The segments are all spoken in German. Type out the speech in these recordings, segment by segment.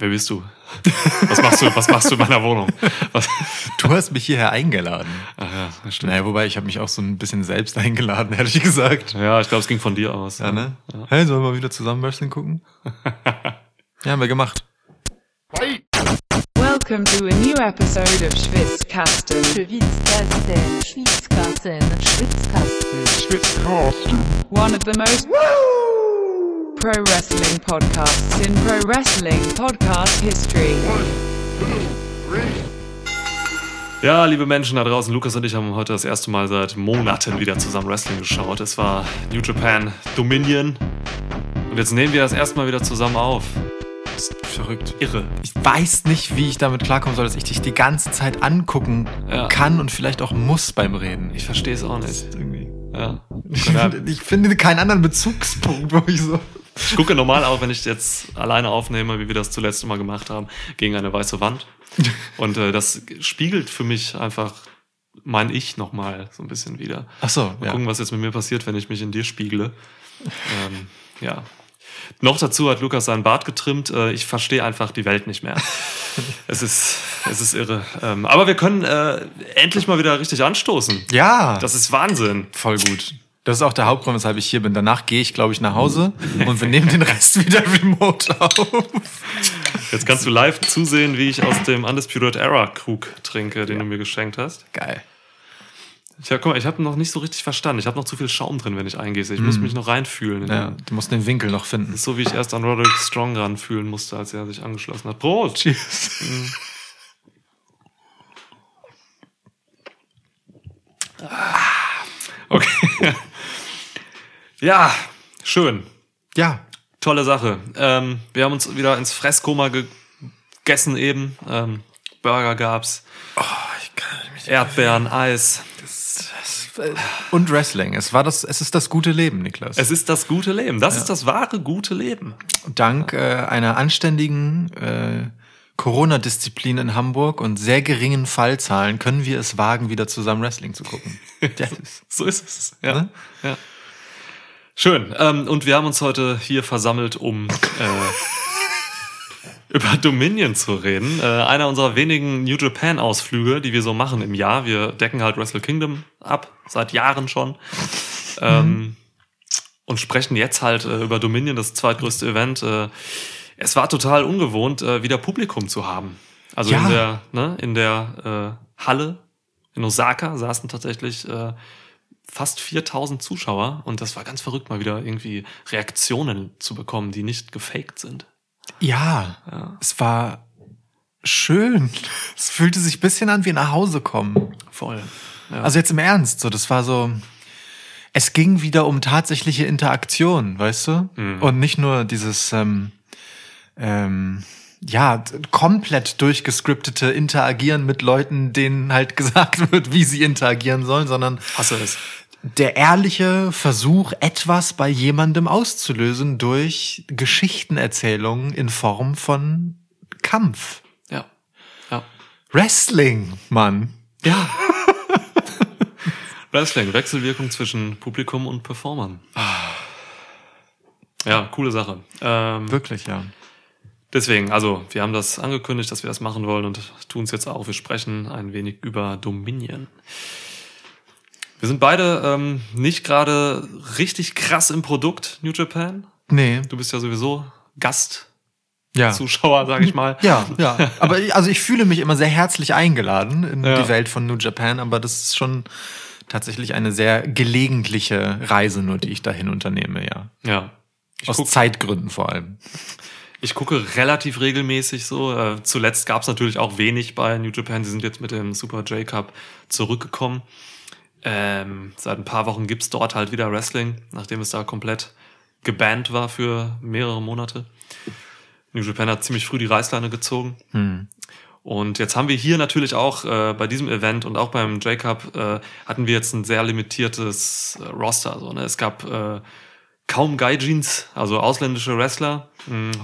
Wer bist du? Was machst du in meiner Wohnung? Was? Du hast mich hierher eingeladen. Ach ja, stimmt. Naja, wobei, ich habe mich auch so ein bisschen selbst eingeladen, ehrlich gesagt. Ja, ich glaube, es ging von dir aus. Ja, ne? Ja. Hey, sollen wir mal wieder zusammen Wrestling gucken? Ja, haben wir gemacht. Welcome to a new episode of Schwitzkasten. Schwitzkasten. One of the most... Woo! Pro Wrestling Podcasts in Pro Wrestling Podcast History. 1, 2, 3. Ja, liebe Menschen da draußen, Lukas und ich haben heute das erste Mal seit Monaten wieder zusammen Wrestling geschaut. Es war New Japan Dominion. Und jetzt nehmen wir das erstmal wieder zusammen auf. Das ist verrückt. Irre. Ich weiß nicht, wie ich damit klarkommen soll, dass ich dich die ganze Zeit angucken kann und vielleicht auch muss beim Reden. Ich verstehe es auch nicht. Das ist irgendwie... Ja. Ich finde keinen anderen Bezugspunkt, wo ich so... Ich gucke normal auch, wenn ich jetzt alleine aufnehme, wie wir das zuletzt immer gemacht haben, gegen eine weiße Wand. Und das spiegelt für mich einfach mein Ich nochmal so ein bisschen wieder. Ach so, mal gucken, was jetzt mit mir passiert, wenn ich mich in dir spiegle. Ja. Noch dazu hat Lukas seinen Bart getrimmt. Ich verstehe einfach die Welt nicht mehr. Es ist irre. Aber wir können endlich mal wieder richtig anstoßen. Ja. Das ist Wahnsinn. Voll gut. Das ist auch der Hauptgrund, weshalb ich hier bin. Danach gehe ich, glaube ich, nach Hause und wir nehmen den Rest wieder remote auf. Jetzt kannst du live zusehen, wie ich aus dem Undisputed Era Krug trinke, den du mir geschenkt hast. Geil. Ja, guck mal, ich habe noch nicht so richtig verstanden. Ich habe noch zu viel Schaum drin, wenn ich eingieße. Ich muss mich noch reinfühlen. Ja, du musst den Winkel noch finden. So wie ich erst an Roderick Strong ranfühlen musste, als er sich angeschlossen hat. Brot! Cheers! Okay. Ja, schön. Ja. Tolle Sache. Wir haben uns wieder ins Fresskoma gegessen eben. Burger gab's. Oh, ich kann mich Erdbeeren, Eis. Und Wrestling. Es ist das gute Leben, Niklas. Es ist das gute Leben. Das ist das wahre gute Leben. Dank einer anständigen Corona-Disziplin in Hamburg und sehr geringen Fallzahlen können wir es wagen, wieder zusammen Wrestling zu gucken. So ist es. Ja. Ne? Ja. Schön. Und wir haben uns heute hier versammelt, um... über Dominion zu reden. Einer unserer wenigen New Japan-Ausflüge, die wir so machen im Jahr. Wir decken halt Wrestle Kingdom ab, seit Jahren schon. Und sprechen jetzt halt über Dominion, das zweitgrößte Event. Es war total ungewohnt, wieder Publikum zu haben. Also in der Halle in Osaka saßen tatsächlich fast 4000 Zuschauer. Und das war ganz verrückt, mal wieder irgendwie Reaktionen zu bekommen, die nicht gefaked sind. Ja, es war schön. Es fühlte sich ein bisschen an wie nach Hause kommen. Voll. Ja. Also jetzt im Ernst, so, das war so, es ging wieder um tatsächliche Interaktion, weißt du? Mhm. Und nicht nur dieses, komplett durchgescriptete Interagieren mit Leuten, denen halt gesagt wird, wie sie interagieren sollen, sondern... Hasse es. Der ehrliche Versuch, etwas bei jemandem auszulösen durch Geschichtenerzählungen in Form von Kampf. Ja. Wrestling, Mann. Ja. Wrestling, Wechselwirkung zwischen Publikum und Performern. Ja, coole Sache. Wirklich, ja. Deswegen, also, wir haben das angekündigt, dass wir das machen wollen und tun es jetzt auch. Wir sprechen ein wenig über Dominion. Wir sind beide nicht gerade richtig krass im Produkt New Japan. Nee. Du bist ja sowieso Gast-Zuschauer, sag ich mal. Ja. Aber ich fühle mich immer sehr herzlich eingeladen in die Welt von New Japan, aber das ist schon tatsächlich eine sehr gelegentliche Reise nur, die ich dahin unternehme, ja. Ja. Aus Zeitgründen vor allem. Ich gucke relativ regelmäßig so. Zuletzt gab es natürlich auch wenig bei New Japan. Sie sind jetzt mit dem Super J Cup zurückgekommen. Seit ein paar Wochen gibt's dort halt wieder Wrestling, nachdem es da komplett gebannt war für mehrere Monate. New Japan hat ziemlich früh die Reißleine gezogen. Und jetzt haben wir hier natürlich auch bei diesem Event und auch beim J-Cup hatten wir jetzt ein sehr limitiertes Roster. So, ne? Es gab kaum Gaijins, also ausländische Wrestler.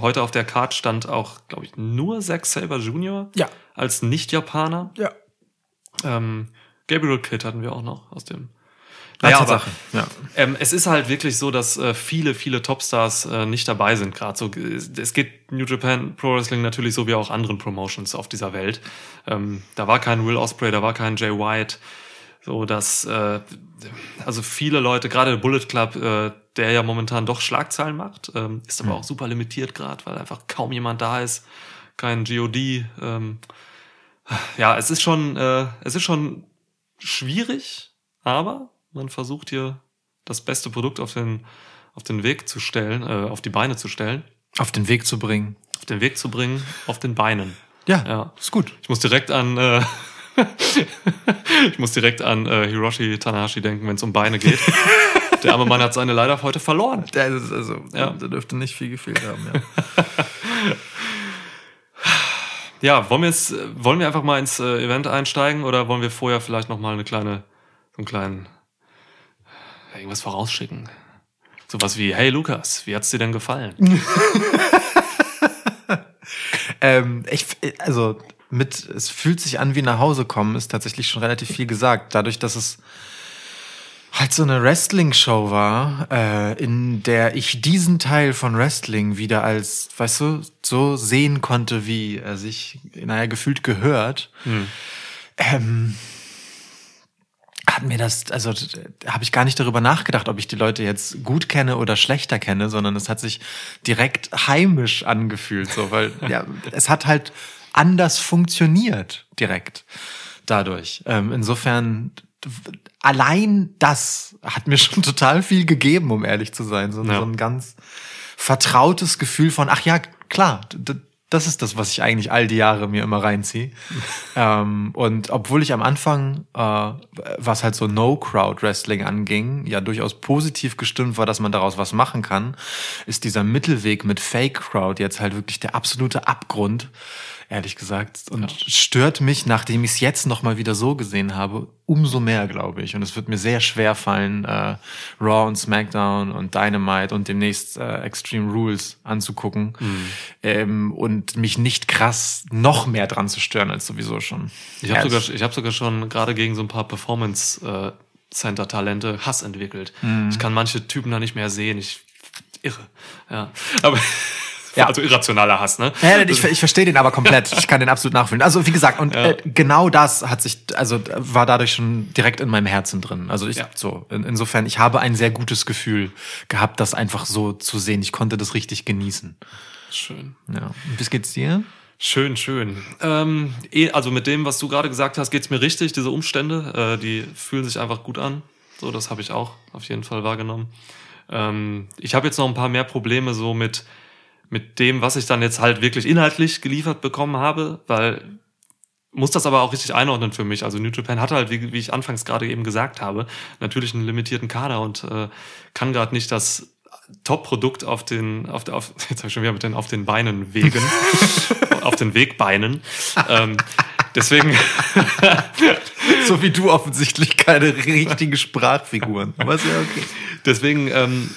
Heute auf der Card stand auch, glaube ich, nur Zack Sabre Jr. Ja. Als Nicht-Japaner. Ja. Gabriel Kidd hatten wir auch noch aus dem Ja, aber ja. Es ist halt wirklich so, dass viele Topstars nicht dabei sind gerade. So, es geht New Japan Pro Wrestling natürlich so wie auch anderen Promotions auf dieser Welt. Da war kein Will Ospreay, da war kein Jay White. So, dass also viele Leute, gerade der Bullet Club, der ja momentan doch Schlagzeilen macht, ist aber auch super limitiert gerade, weil einfach kaum jemand da ist. Kein GOD. Ja, es ist schon schwierig, aber man versucht hier das beste Produkt auf den Weg zu stellen, auf die Beine zu stellen. Auf den Weg zu bringen. Auf den Weg zu bringen, auf den Beinen. Ja. Ist gut. Ich muss direkt an Hiroshi Tanahashi denken, wenn es um Beine geht. Der arme Mann hat seine leider heute verloren. Der ist also, ja. Der dürfte nicht viel gefehlt haben. Ja. Ja, wollen wir einfach mal ins Event einsteigen oder wollen wir vorher vielleicht nochmal irgendwas vorausschicken? Sowas wie, hey Lukas, wie hat's dir denn gefallen? Es fühlt sich an wie nach Hause kommen, ist tatsächlich schon relativ viel gesagt. Dadurch, dass es halt so eine Wrestling-Show war, in der ich diesen Teil von Wrestling wieder als, weißt du, so sehen konnte, wie er sich, gefühlt gehört, hat mir das, also habe ich gar nicht darüber nachgedacht, ob ich die Leute jetzt gut kenne oder schlechter kenne, sondern es hat sich direkt heimisch angefühlt, so, weil ja, es hat halt anders funktioniert direkt dadurch. Insofern allein das hat mir schon total viel gegeben, um ehrlich zu sein. So ein ganz vertrautes Gefühl von, ach ja, klar, das ist das, was ich eigentlich all die Jahre mir immer reinziehe. Und obwohl ich am Anfang, was halt so No-Crowd-Wrestling anging, ja durchaus positiv gestimmt war, dass man daraus was machen kann, ist dieser Mittelweg mit Fake-Crowd jetzt halt wirklich der absolute Abgrund, ehrlich gesagt. Und stört mich, nachdem ich es jetzt nochmal wieder so gesehen habe, umso mehr, glaube ich. Und es wird mir sehr schwer fallen, Raw und SmackDown und Dynamite und demnächst Extreme Rules anzugucken. Und mich nicht krass noch mehr dran zu stören als sowieso schon. Ich hab sogar schon gerade gegen so ein paar Performance-Center-Talente Hass entwickelt. Ich kann manche Typen da nicht mehr sehen. Ich irre. Ja, aber... Ja. Also irrationaler Hass, ne? Ja, ich verstehe den aber komplett. Ich kann den absolut nachfühlen. Also wie gesagt, und genau das hat sich, also war dadurch schon direkt in meinem Herzen drin. Also insofern, ich habe ein sehr gutes Gefühl gehabt, das einfach so zu sehen. Ich konnte das richtig genießen. Schön. Ja. Und wie geht's dir? Schön. Also mit dem, was du gerade gesagt hast, geht's mir richtig. Diese Umstände, die fühlen sich einfach gut an. So, das habe ich auch auf jeden Fall wahrgenommen. Ich habe jetzt noch ein paar mehr Probleme so mit dem, was ich dann jetzt halt wirklich inhaltlich geliefert bekommen habe, weil muss das aber auch richtig einordnen für mich. Also New Japan hat halt, wie ich anfangs gerade eben gesagt habe, natürlich einen limitierten Kader und kann gerade nicht das Top-Produkt auf den Wegbeinen. Deswegen. So wie du offensichtlich keine richtigen Sprachfiguren. Aber ist ja okay. Deswegen,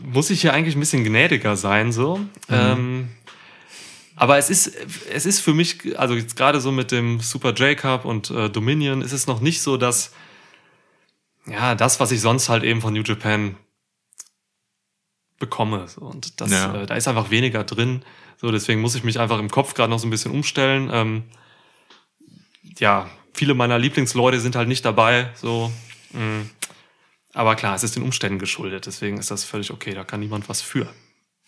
muss ich hier eigentlich ein bisschen gnädiger sein, so. Aber es ist für mich, also jetzt gerade so mit dem Super J-Cup und Dominion, ist es noch nicht so, dass, ja, das, was ich sonst halt eben von New Japan bekomme. So. Und das, da ist einfach weniger drin. So, deswegen muss ich mich einfach im Kopf gerade noch so ein bisschen umstellen. Viele meiner Lieblingsleute sind halt nicht dabei, so. Aber klar, es ist den Umständen geschuldet, deswegen ist das völlig okay, da kann niemand was für.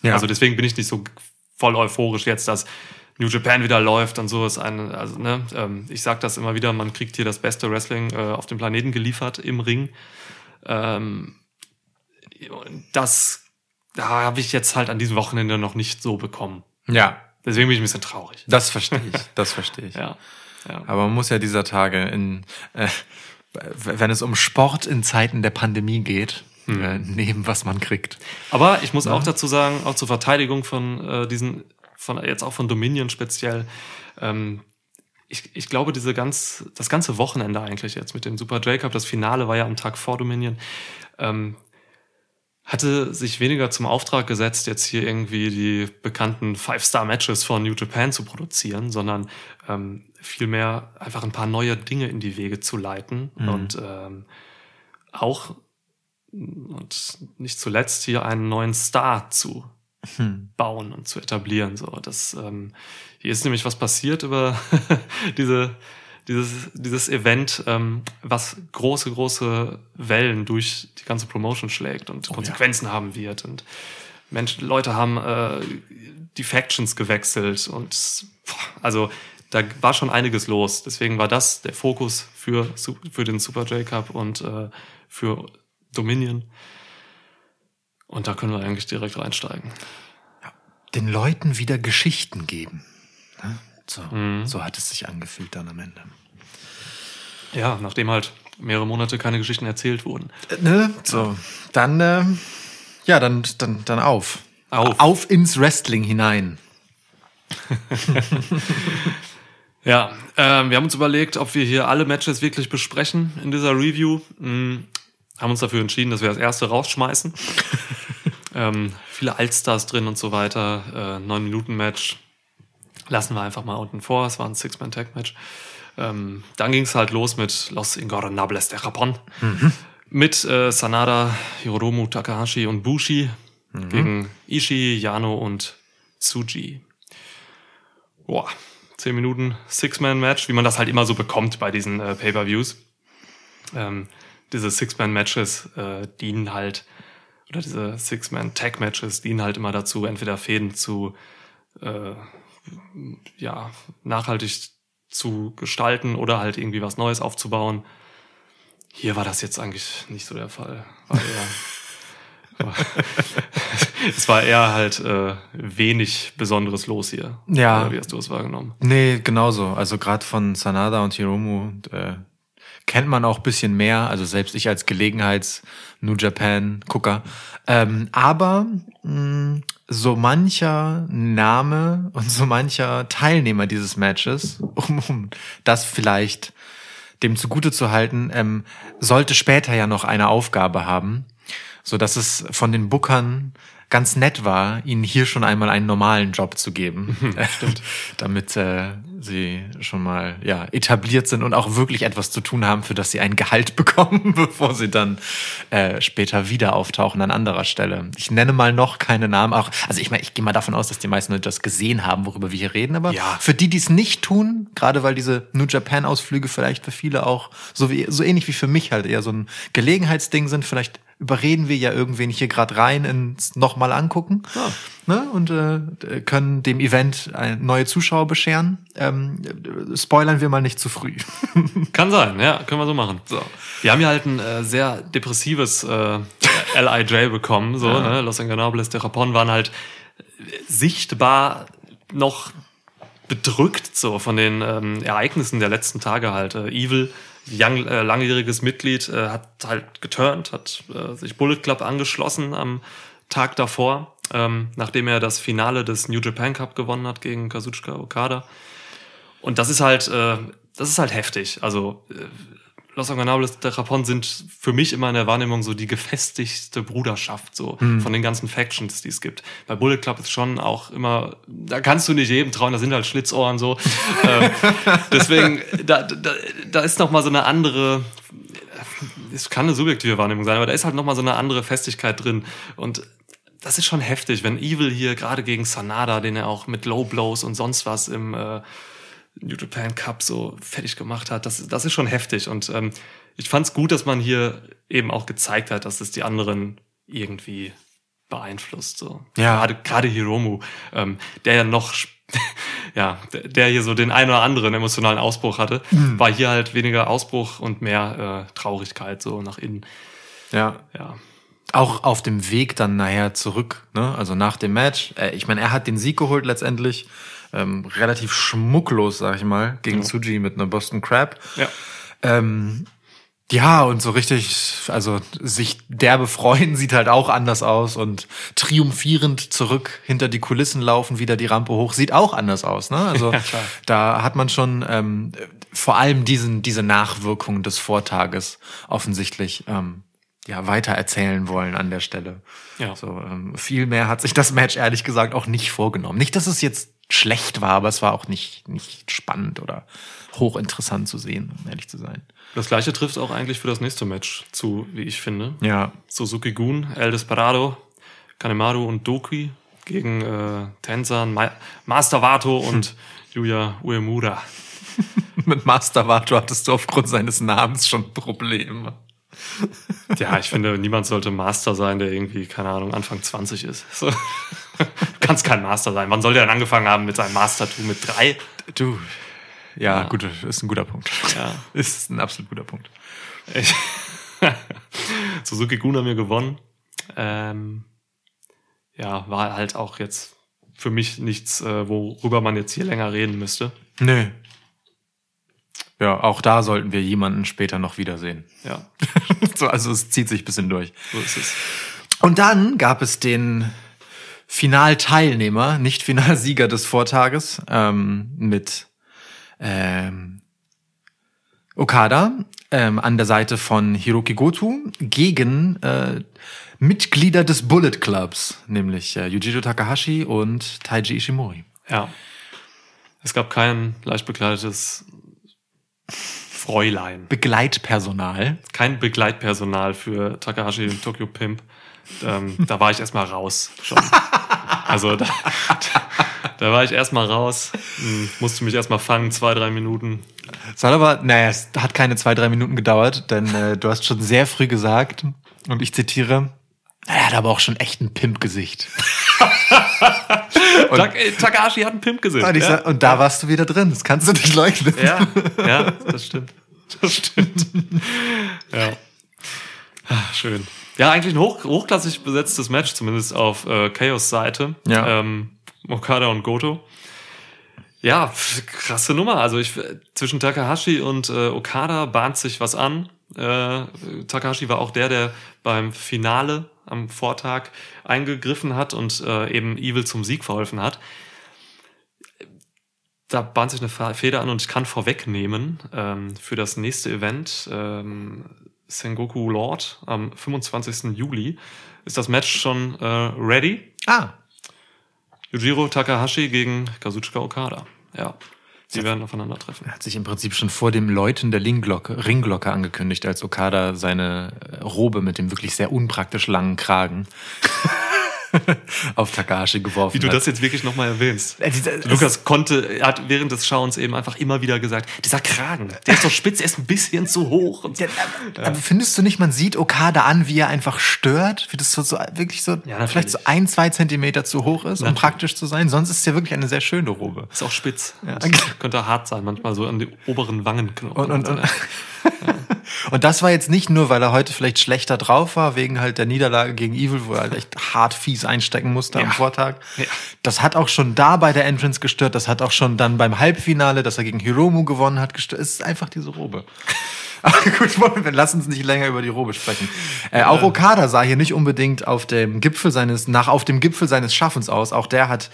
Ja. Also deswegen bin ich nicht so voll euphorisch jetzt, dass New Japan wieder läuft und so. Ich sag das immer wieder, man kriegt hier das beste Wrestling auf dem Planeten geliefert im Ring. Da habe ich jetzt halt an diesem Wochenende noch nicht so bekommen. Ja. Deswegen bin ich ein bisschen traurig. Das verstehe ich. Ja. Aber man muss ja dieser Tage wenn es um Sport in Zeiten der Pandemie geht, nehmen, was man kriegt. Aber ich muss auch dazu sagen, auch zur Verteidigung von Dominion speziell, ich glaube, das ganze Wochenende eigentlich jetzt mit dem Super J-Cup, das Finale war ja am Tag vor Dominion, hatte sich weniger zum Auftrag gesetzt, jetzt hier irgendwie die bekannten 5-Star-Matches von New Japan zu produzieren, sondern vielmehr einfach ein paar neue Dinge in die Wege zu leiten und auch und nicht zuletzt hier einen neuen Star zu bauen und zu etablieren. So, das, hier ist nämlich was passiert über dieses Event, was große Wellen durch die ganze Promotion schlägt und Konsequenzen haben wird. Und Leute haben die Factions gewechselt und also da war schon einiges los. Deswegen war das der Fokus für den Super J-Cup und für Dominion. Und da können wir eigentlich direkt reinsteigen. Ja, den Leuten wieder Geschichten geben. Ne? So hat es sich angefühlt dann am Ende. Ja, nachdem halt mehrere Monate keine Geschichten erzählt wurden. Ne? So, dann dann auf. Auf ins Wrestling hinein. Ja, wir haben uns überlegt, ob wir hier alle Matches wirklich besprechen in dieser Review. Haben uns dafür entschieden, dass wir das erste rausschmeißen. Viele Allstars drin und so weiter. 9-Minuten-Match lassen wir einfach mal unten vor. Es war ein Six-Man-Tag-Match. Dann ging es halt los mit Los Ingobernables de Japón. Mhm. Mit Sanada, Hiromu Takahashi und Bushi gegen Ishii, Yano und Tsuji. Boah, 10 Minuten Six-Man-Match, wie man das halt immer so bekommt bei diesen Pay-Per-Views. Diese Six-Man-Matches diese Six-Man-Tag-Matches dienen halt immer dazu, entweder Fäden zu nachhaltig zu gestalten oder halt irgendwie was Neues aufzubauen. Hier war das jetzt eigentlich nicht so der Fall. Es war eher halt wenig Besonderes los hier. Ja. Oder wie hast du es wahrgenommen? Nee, genauso. Also gerade von Sanada und Hiromu kennt man auch ein bisschen mehr. Also selbst ich als Gelegenheits-New Japan-Gucker. Aber so mancher Name und so mancher Teilnehmer dieses Matches, um das vielleicht dem zugute zu halten, sollte später ja noch eine Aufgabe haben, so dass es von den Bookern ganz nett war, ihnen hier schon einmal einen normalen Job zu geben, damit sie schon mal etabliert sind und auch wirklich etwas zu tun haben, für das sie ein Gehalt bekommen, bevor sie dann später wieder auftauchen an anderer Stelle. Ich nenne mal noch keine Namen. Ich gehe mal davon aus, dass die meisten Leute das gesehen haben, worüber wir hier reden. Aber für die, die es nicht tun, gerade weil diese New Japan-Ausflüge vielleicht für viele auch so ähnlich wie für mich halt eher so ein Gelegenheitsding sind, vielleicht überreden wir ja irgendwen hier gerade rein ins nochmal angucken und können dem Event neue Zuschauer bescheren. Spoilern wir mal nicht zu früh. Kann sein, ja, können wir so machen. So. Wir haben ja halt ein sehr depressives LIJ bekommen. So, ja. Ne? Los Ingobernables de Japón waren halt sichtbar noch bedrückt so von den Ereignissen der letzten Tage halt. Evil, langjähriges Mitglied, hat halt geturnt, hat sich Bullet Club angeschlossen am Tag davor, nachdem er das Finale des New Japan Cup gewonnen hat gegen Kazuchika Okada. Und das ist halt heftig. Also Los Ingobernables de Japón sind für mich immer in der Wahrnehmung so die gefestigte Bruderschaft so von den ganzen Factions, die es gibt. Bei Bullet Club ist schon auch immer, da kannst du nicht jedem trauen, da sind halt Schlitzohren so. Deswegen, da ist nochmal so eine andere, es kann eine subjektive Wahrnehmung sein, aber da ist halt nochmal so eine andere Festigkeit drin. Und das ist schon heftig, wenn Evil hier gerade gegen Sanada, den er auch mit Low Blows und sonst was im New Japan Cup so fertig gemacht hat, das ist schon heftig. Und ich fand's gut, dass man hier eben auch gezeigt hat, dass es die anderen irgendwie beeinflusst. So. Ja. Gerade Hiromu, der ja noch, der hier so den einen oder anderen emotionalen Ausbruch hatte, war hier halt weniger Ausbruch und mehr Traurigkeit so nach innen. Ja. Auch auf dem Weg dann nachher zurück, ne? Also nach dem Match. Ich meine, er hat den Sieg geholt letztendlich. Relativ schmucklos, sag ich mal, gegen Tsuji mit einer Boston Crab. Ja. Und so richtig, also sich derbe freuen, sieht halt auch anders aus und triumphierend zurück hinter die Kulissen laufen, wieder die Rampe hoch, sieht auch anders aus, ne? Also da hat man schon vor allem diese Nachwirkung des Vortages offensichtlich weiter erzählen wollen an der Stelle. Ja. So, viel mehr hat sich das Match ehrlich gesagt auch nicht vorgenommen. Nicht, dass es jetzt schlecht war, aber es war auch nicht spannend oder hochinteressant zu sehen, um ehrlich zu sein. Das Gleiche trifft auch eigentlich für das nächste Match zu, wie ich finde. Ja. Suzuki-Gun, El Desperado, Kanemaru und Doki gegen Tenzan, Master Wato und Yuya Uemura. Mit Master Wato hattest du aufgrund seines Namens schon Probleme. Ja, ich finde, niemand sollte Master sein, der irgendwie, keine Ahnung, Anfang 20 ist. So. Du kannst kein Master sein. Wann soll der denn angefangen haben mit seinem Master-Tool mit 3? Du, ja, gut, ist ein guter Punkt. Ja. Ist ein absolut guter Punkt. Suzuki-Gun hat mir gewonnen. Ja, war halt auch jetzt für mich nichts, worüber man jetzt hier länger reden müsste. Nee. Ja, auch da sollten wir jemanden später noch wiedersehen. Ja. So, also es zieht sich ein bisschen durch. So ist es. Und dann gab es den Finalteilnehmer, nicht Finalsieger des Vortages, mit Okada an der Seite von Hirooki Goto gegen Mitglieder des Bullet Clubs, nämlich Yujiro Takahashi und Taiji Ishimori. Ja. Es gab kein leicht bekleidetes Fräulein. Begleitpersonal. Kein Begleitpersonal für Takahashi und Tokyo Pimp. Da war ich erstmal raus. Schon. Also da war ich erstmal raus. Musste mich erstmal fangen, 2-3 Minuten. Es hat aber, naja, es hat keine 2-3 Minuten gedauert, denn du hast schon sehr früh gesagt, und ich zitiere, er hat aber auch schon echt ein Pimp-Gesicht. Takahashi hat ein Pimp-Gesicht. Und, ja, und da warst du wieder drin. Das kannst du nicht leugnen. Ja, ja, das stimmt. Das stimmt. Ja. Ach, schön. Ja, eigentlich ein hochklassig besetztes Match, zumindest auf Chaos-Seite. Ja. Okada und Goto. Ja, krasse Nummer. Also zwischen Takahashi und Okada bahnt sich was an. Takahashi war auch der beim Finale am Vortag eingegriffen hat und eben Evil zum Sieg verholfen hat. Da bahnt sich eine Feder an und ich kann vorwegnehmen für das nächste Event, Sengoku Lord, am 25. Juli ist das Match schon ready. Ah. Yujiro Takahashi gegen Kazuchika Okada. Ja. Sie werden aufeinandertreffen. Er hat sich im Prinzip schon vor dem Läuten der Ringglocke angekündigt, als Okada seine Robe mit dem wirklich sehr unpraktisch langen Kragen auf Takahashi geworfen hat. Wie du das jetzt wirklich nochmal erwähnst. Lukas hat während des Schauens eben einfach immer wieder gesagt, dieser Kragen, der ist doch spitz, er ist ein bisschen zu hoch. Und, aber findest du nicht, man sieht Okada an, wie er einfach stört? Wie das so wirklich so, ja, vielleicht so 1-2 Zentimeter zu hoch ist, um praktisch zu sein? Sonst ist es ja wirklich eine sehr schöne Robe. Ist auch spitz. Ja. Könnte hart sein, manchmal so an den oberen Wangenknochen. Und. Ja. Und das war jetzt nicht nur, weil er heute vielleicht schlechter drauf war, wegen halt der Niederlage gegen Evil, wo er halt echt hart fies einstecken musste am Vortag. Ja. Das hat auch schon da bei der Entrance gestört, das hat auch schon dann beim Halbfinale, dass er gegen Hiromu gewonnen hat, gestört. Es ist einfach diese Robe. Aber gut, lass uns nicht länger über die Robe sprechen. Auch Okada sah hier nicht unbedingt auf dem Gipfel seines Schaffens aus. Auch der hat,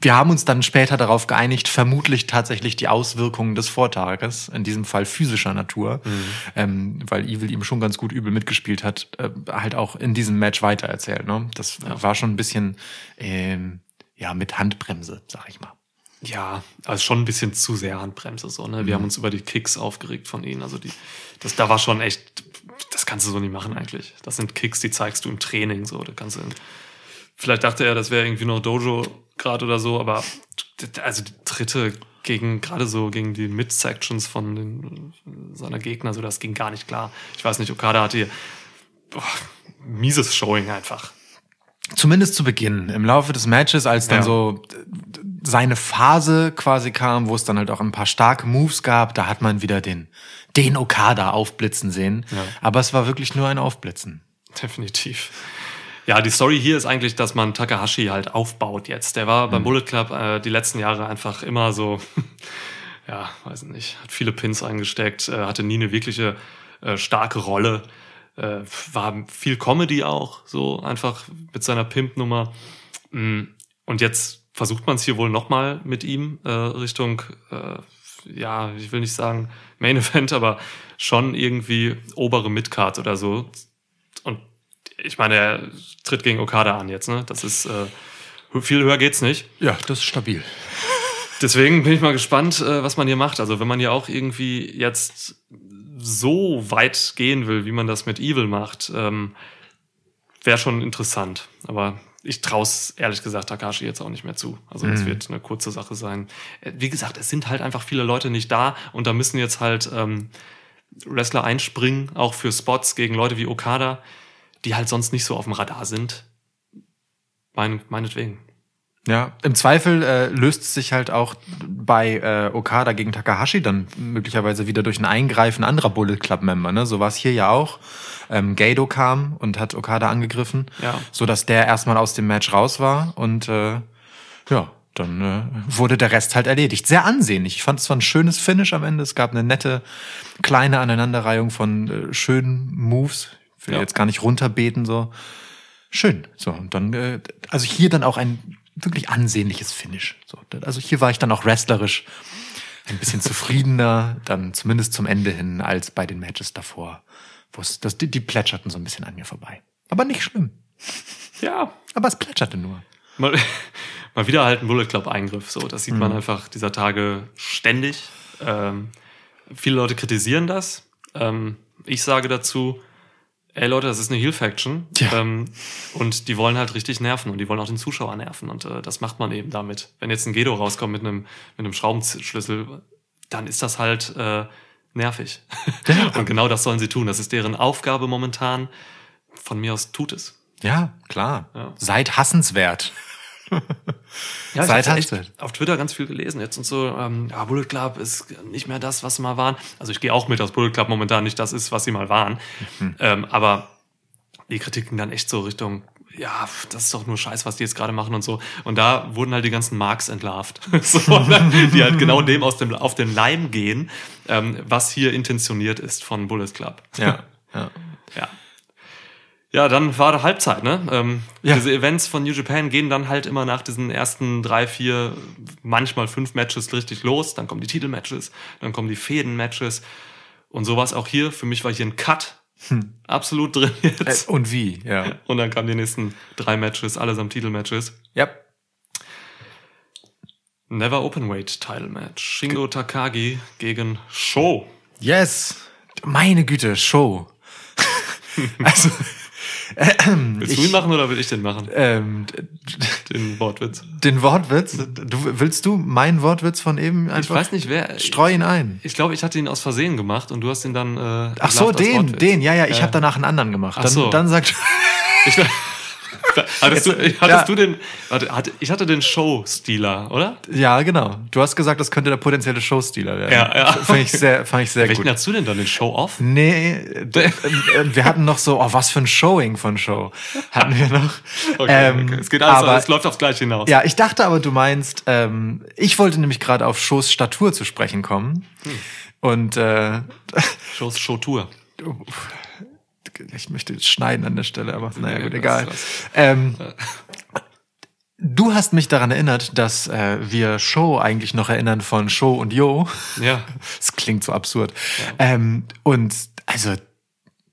wir haben uns dann später darauf geeinigt, vermutlich tatsächlich die Auswirkungen des Vortages, in diesem Fall physischer Natur, weil Evil ihm schon ganz gut übel mitgespielt hat, halt auch in diesem Match weitererzählt. Ne? Das war schon ein bisschen mit Handbremse, sag ich mal. Ja, also schon ein bisschen zu sehr Handbremse. So, ne? Wir haben uns über die Kicks aufgeregt von ihnen. Also da war schon echt, das kannst du so nicht machen eigentlich. Das sind Kicks, die zeigst du im Training. So. Vielleicht dachte er, das wäre irgendwie noch Dojo gerade oder so, aber also die Tritte gegen die Mid-Sections von seiner Gegner, so das ging gar nicht klar. Ich weiß nicht, Okada hatte hier mieses Showing einfach. Zumindest zu Beginn, im Laufe des Matches, als dann so seine Phase quasi kam, wo es dann halt auch ein paar starke Moves gab, da hat man wieder den Okada aufblitzen sehen. Ja. Aber es war wirklich nur ein Aufblitzen. Definitiv. Ja, die Story hier ist eigentlich, dass man Takahashi halt aufbaut jetzt. Der war beim Bullet Club die letzten Jahre einfach immer so, ja, weiß nicht, hat viele Pins eingesteckt, hatte nie eine wirkliche starke Rolle, war viel Comedy auch, so einfach mit seiner Pimp-Nummer. Und jetzt versucht man es hier wohl nochmal mit ihm Richtung, ich will nicht sagen Main Event, aber schon irgendwie obere Midcard oder so. Und ich meine, er tritt gegen Okada an jetzt, ne? Das ist Viel höher geht's nicht. Ja, das ist stabil. Deswegen bin ich mal gespannt, was man hier macht. Also wenn man hier auch irgendwie jetzt so weit gehen will, wie man das mit Evil macht, wäre schon interessant. Aber ich traue es ehrlich gesagt Takahashi jetzt auch nicht mehr zu. Also das wird eine kurze Sache sein. Wie gesagt, es sind halt einfach viele Leute nicht da und da müssen jetzt halt Wrestler einspringen, auch für Spots gegen Leute wie Okada, die halt sonst nicht so auf dem Radar sind. Meinetwegen. Ja, im Zweifel löst es sich halt auch bei Okada gegen Takahashi dann möglicherweise wieder durch ein Eingreifen anderer Bullet Club-Member. Ne? So war es hier ja auch. Gedo kam und hat Okada angegriffen, sodass der erstmal aus dem Match raus war. Und dann wurde der Rest halt erledigt. Sehr ansehnlich. Ich fand, es war ein schönes Finish am Ende. Es gab eine nette, kleine Aneinanderreihung von schönen Moves. Ich will jetzt gar nicht runterbeten, so. Schön. So, und dann, also hier dann auch ein wirklich ansehnliches Finish. So, also hier war ich dann auch wrestlerisch ein bisschen zufriedener, dann zumindest zum Ende hin, als bei den Matches davor. Die plätscherten so ein bisschen an mir vorbei. Aber nicht schlimm. Ja. Aber es plätscherte nur. Mal wieder halt ein Bullet Club-Eingriff. So, das sieht man einfach dieser Tage ständig. Viele Leute kritisieren das. Ich sage dazu, ey Leute, das ist eine Heel-Faction. Und die wollen halt richtig nerven und die wollen auch den Zuschauer nerven. Und das macht man eben damit. Wenn jetzt ein Gedo rauskommt mit einem Schraubenschlüssel, dann ist das halt nervig. Ja. Und genau das sollen sie tun. Das ist deren Aufgabe momentan. Von mir aus tut es. Ja, klar. Ja. Seid hassenswert. Seid hassenswert. Auf Twitter ganz viel gelesen jetzt und so. Bullet Club ist nicht mehr das, was sie mal waren. Also ich gehe auch mit, dass Bullet Club momentan nicht das ist, was sie mal waren. Aber die Kritiken dann echt so Richtung, ja, das ist doch nur Scheiß, was die jetzt gerade machen und so. Und da wurden halt die ganzen Marks entlarvt. So, die halt genau dem auf den Leim gehen, was hier intentioniert ist von Bullet Club. Ja. Ja, dann war da Halbzeit, ne? Diese Events von New Japan gehen dann halt immer nach diesen ersten 3, 4, manchmal 5 Matches richtig los. Dann kommen die Titelmatches, dann kommen die Fäden-Matches und sowas auch hier. Für mich war hier ein Cut absolut drin jetzt. Und wie, ja. Und dann kamen die nächsten 3 Matches, allesamt Titelmatches. Ja. Yep. Never Openweight Title Match. Shingo Takagi gegen Sho. Yes! Meine Güte, Sho. Also... Willst du ihn machen oder will ich den machen? Den Wortwitz. Den Wortwitz? Willst du meinen Wortwitz von eben einfach? Ich weiß nicht, wer. Streu ihn ein. Ich glaube, ich hatte ihn aus Versehen gemacht und du hast ihn dann. Ach so, den. Ja, ich habe danach einen anderen gemacht. Dann sagt. Ich hatte den Show-Stealer, oder? Ja, genau. Du hast gesagt, das könnte der potenzielle Show-Stealer werden. Ja. Fand ich sehr gut. Welchen hast du denn dann, den Show-Off? Nee, wir hatten noch so, was für ein Showing von Show. Hatten wir noch. Okay. Es geht alles, aber es läuft aufs Gleiche hinaus. Ja, ich dachte aber, du meinst, ich wollte nämlich gerade auf Shows Statur zu sprechen kommen. Und Shows Show-Tour. Ich möchte jetzt schneiden an der Stelle, aber naja, gut, egal. Du hast mich daran erinnert, dass wir Sho eigentlich noch erinnern von Sho und Jo. Ja. Das klingt so absurd. Ja. Und also,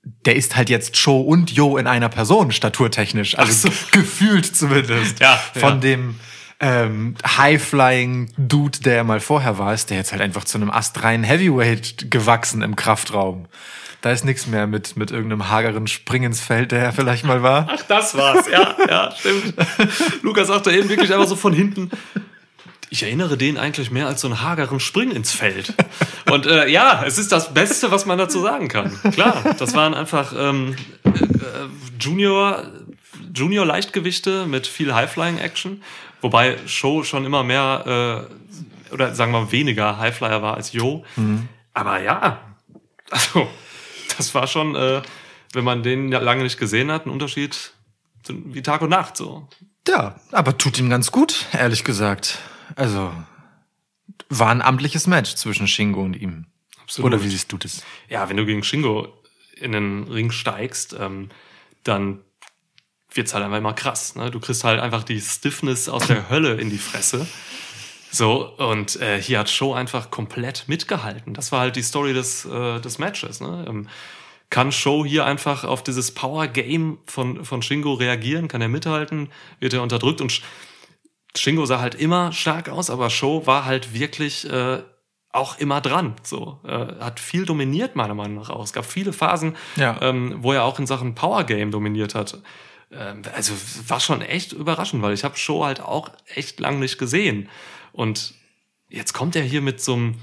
der ist halt jetzt Sho und Jo in einer Person, staturtechnisch. Also gefühlt zumindest. Ja. Von dem High-Flying-Dude, der er mal vorher war, ist der jetzt halt einfach zu einem astreinen Heavyweight gewachsen im Kraftraum. Da ist nichts mehr mit irgendeinem hageren Spring ins Feld, der er vielleicht mal war. Ach, das war's. Ja, stimmt. Lukas sagte eben wirklich einfach so von hinten, ich erinnere den eigentlich mehr als so einen hageren Spring ins Feld. Und es ist das Beste, was man dazu sagen kann. Klar, das waren einfach Junior-Leichtgewichte mit viel High-Flying-Action. Wobei Sho schon immer mehr, oder sagen wir mal weniger Highflyer war als Jo. Aber ja, also... Das war schon, wenn man den lange nicht gesehen hat, ein Unterschied wie Tag und Nacht so. Ja, aber tut ihm ganz gut, ehrlich gesagt. Also, war ein amtliches Match zwischen Shingo und ihm. Absolut. Oder wie siehst du das? Ja, wenn du gegen Shingo in den Ring steigst, dann wird's halt einfach immer krass. Ne? Du kriegst halt einfach die Stiffness aus der Hölle in die Fresse. So, und hier hat Sho einfach komplett mitgehalten. Das war halt die Story des Matches. Ne? Kann Sho hier einfach auf dieses Power-Game von Shingo reagieren? Kann er mithalten? Wird er unterdrückt? Und Shingo sah halt immer stark aus, aber Sho war halt wirklich auch immer dran. So, hat viel dominiert, meiner Meinung nach auch. Es gab viele Phasen, wo er auch in Sachen Power Game dominiert hat. Also war schon echt überraschend, weil ich habe Sho halt auch echt lang nicht gesehen. Und jetzt kommt er hier mit so einem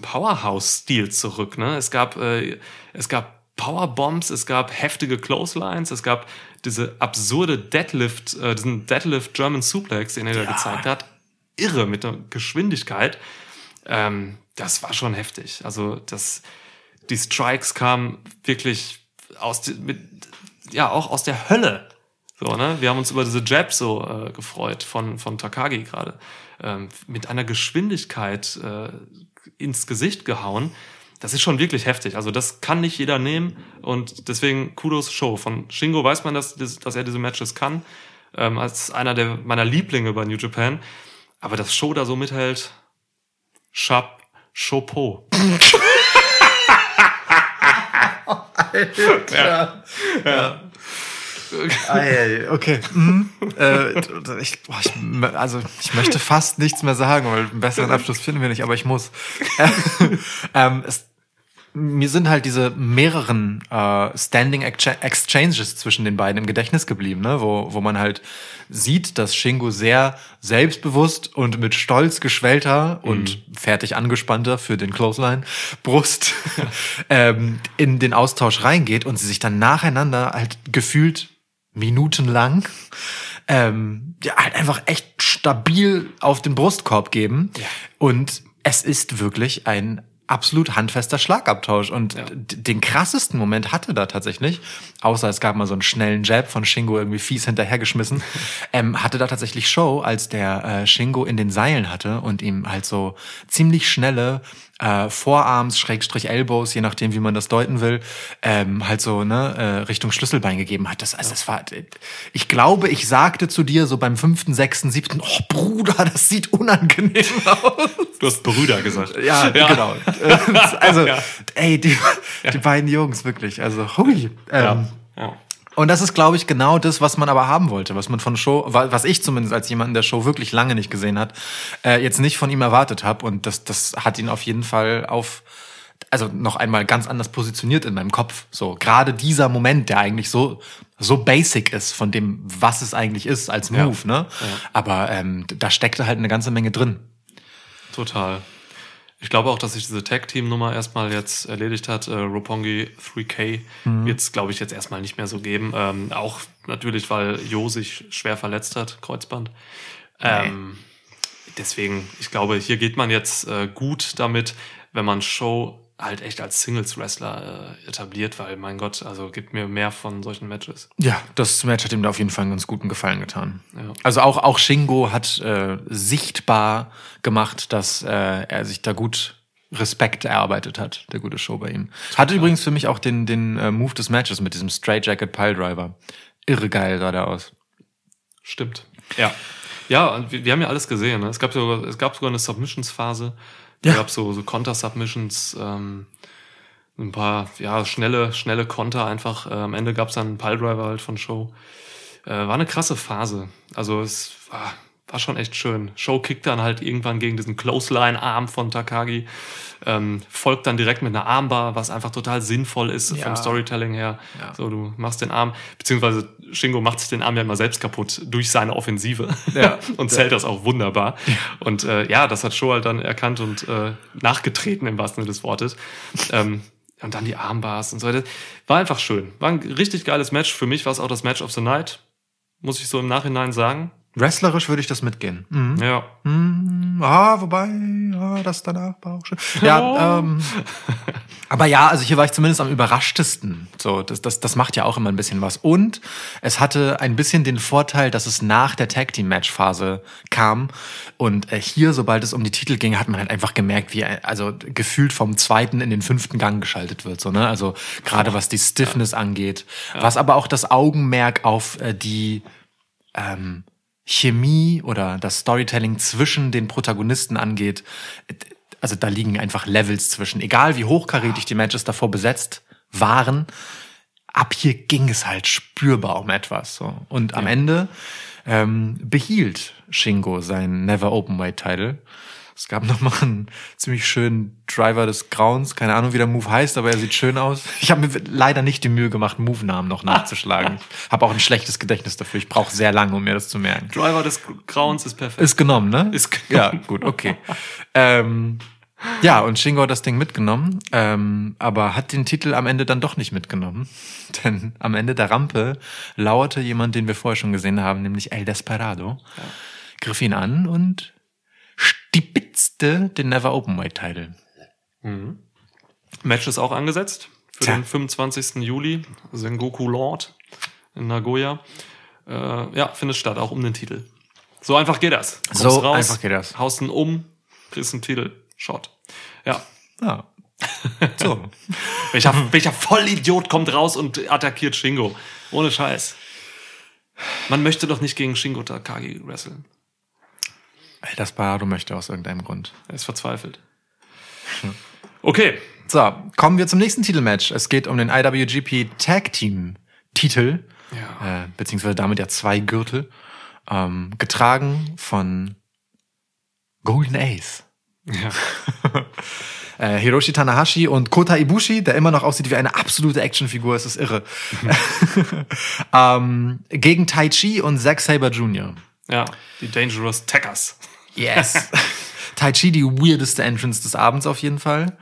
Powerhouse-Stil zurück. Ne? Es gab Powerbombs, es gab heftige Clotheslines, es gab diese absurde diesen Deadlift German Suplex, den er da gezeigt hat. Irre mit der Geschwindigkeit. Das war schon heftig. Also die Strikes kamen wirklich auch aus der Hölle. So, ne? Wir haben uns über diese Jabs so gefreut von Takagi gerade. Mit einer Geschwindigkeit ins Gesicht gehauen. Das ist schon wirklich heftig. Also das kann nicht jeder nehmen. Und deswegen Kudos Sho. Von Shingo weiß man, dass er diese Matches kann. Als einer meiner Lieblinge bei New Japan. Aber dass Sho da so mithält, Chapeau. Alter. Ja. Okay. Ich möchte fast nichts mehr sagen, weil einen besseren Abschluss finden wir nicht, aber ich muss. Mir sind halt diese mehreren Standing Exchanges zwischen den beiden im Gedächtnis geblieben, ne? Wo man halt sieht, dass Shingo sehr selbstbewusst und mit stolz geschwellter und fertig angespannter für den Clothesline-Brust in den Austausch reingeht und sie sich dann nacheinander halt gefühlt minutenlang halt einfach echt stabil auf den Brustkorb geben. Ja. Und es ist wirklich ein absolut handfester Schlagabtausch. Und den krassesten Moment hatte da tatsächlich, außer es gab mal so einen schnellen Jab von Shingo irgendwie fies hinterhergeschmissen, hatte da tatsächlich Sho, als der Shingo in den Seilen hatte und ihm halt so ziemlich schnelle Vorarms-Elbows, je nachdem, wie man das deuten will, halt so Richtung Schlüsselbein gegeben hat. Das war, ich glaube, ich sagte zu dir so beim 5., 6., 7., oh Bruder, das sieht unangenehm aus. Du hast Brüder gesagt. Ja. Genau. Also, die beiden Jungs, wirklich. Also, hui. Und das ist, glaube ich, genau das, was man aber haben wollte, was man von Sho, was ich zumindest als jemanden, der Sho wirklich lange nicht gesehen hat, jetzt nicht von ihm erwartet habe. Und das hat ihn auf jeden Fall noch einmal ganz anders positioniert in meinem Kopf. So, gerade dieser Moment, der eigentlich so basic ist von dem, was es eigentlich ist als Move, ne? Ja. Aber da steckte halt eine ganze Menge drin. Total. Ich glaube auch, dass sich diese Tag-Team-Nummer erstmal jetzt erledigt hat. Roppongi 3K wird es, glaube ich, jetzt erstmal nicht mehr so geben. Auch natürlich, weil Jo sich schwer verletzt hat, Kreuzband. Deswegen, ich glaube, hier geht man jetzt gut damit, wenn man Sho halt echt als Singles-Wrestler etabliert, weil, mein Gott, also gibt mir mehr von solchen Matches. Ja, das Match hat ihm da auf jeden Fall einen ganz guten Gefallen getan. Ja. Also auch Shingo hat sichtbar gemacht, dass er sich da gut Respekt erarbeitet hat, der gute Sho bei ihm. Hatte übrigens für mich auch den Move des Matches mit diesem Straight-Jacket-Piledriver. Irre geil sah der aus. Stimmt. Ja, und wir haben ja alles gesehen. Ne? Es gab sogar eine Submissions-Phase. Ja. Es gab so Konter-Submissions, ein paar schnelle Konter einfach. Am Ende gab es dann einen Piledriver halt von Sho. War eine krasse Phase. Also es war schon echt schön. Sho kickt dann halt irgendwann gegen diesen Clothesline-Arm von Takagi. Folgt dann direkt mit einer Armbar, was einfach total sinnvoll ist vom Storytelling her. Ja. So, du machst den Arm, beziehungsweise Shingo macht sich den Arm ja immer selbst kaputt durch seine Offensive und zählt das auch wunderbar. Ja. Und das hat Sho halt dann erkannt und nachgetreten im wahrsten Sinne des Wortes. Und dann die Armbars und so weiter. War einfach schön. War ein richtig geiles Match. Für mich war es auch das Match of the Night, muss ich so im Nachhinein sagen. Wrestlerisch würde ich das mitgehen. Mhm. Ja. Mhm. Das danach war auch schön. Ja, aber also hier war ich zumindest am überraschtesten. So, das macht ja auch immer ein bisschen was. Und es hatte ein bisschen den Vorteil, dass es nach der Tag-Team-Match-Phase kam. Und hier, sobald es um die Titel ging, hat man halt einfach gemerkt, wie gefühlt vom 2. in den 5. Gang geschaltet wird. So, ne? Also gerade was die Stiffness angeht. Ja. Was aber auch das Augenmerk auf die Chemie oder das Storytelling zwischen den Protagonisten angeht, also da liegen einfach Levels zwischen. Egal wie hochkarätig die Matches davor besetzt waren, ab hier ging es halt spürbar um etwas. So. Und am Ende behielt Shingo seinen Never Openweight Title. Es gab nochmal einen ziemlich schönen Driver des Grauens. Keine Ahnung, wie der Move heißt, aber er sieht schön aus. Ich habe mir leider nicht die Mühe gemacht, Move-Namen noch nachzuschlagen. Ich habe auch ein schlechtes Gedächtnis dafür. Ich brauche sehr lange, um mir das zu merken. Driver des Grauens ist perfekt. Ist genommen, ne? Ist genommen. Ja, gut, okay. Ja, und Shingo hat das Ding mitgenommen, aber hat den Titel am Ende dann doch nicht mitgenommen. Denn am Ende der Rampe lauerte jemand, den wir vorher schon gesehen haben, nämlich El Desperado. Ja. Griff ihn an und stibitzte den Never Openweight Title. Mhm. Match ist auch angesetzt für den 25. Juli. Sengoku Lord in Nagoya. Ja, findet statt, auch um den Titel. So einfach geht das. Kommst so raus, einfach geht das. Haust ihn um, kriegst einen Titel. Shot. Ja. Ja. So. welcher Vollidiot kommt raus und attackiert Shingo? Ohne Scheiß. Man möchte doch nicht gegen Shingo Takagi wresteln. Das Parado möchte aus irgendeinem Grund. Er ist verzweifelt. Okay. So, kommen wir zum nächsten Titelmatch. Es geht um den IWGP Tag Team Titel. Ja. Beziehungsweise damit ja zwei Gürtel. Getragen von Golden Ace. Ja. Hiroshi Tanahashi und Kota Ibushi, der immer noch aussieht wie eine absolute Actionfigur, es ist irre. Gegen Taichi und Zack Sabre Jr. Ja, die Dangerous Tackers. Yes. Taichi, die weirdeste Entrance des Abends auf jeden Fall.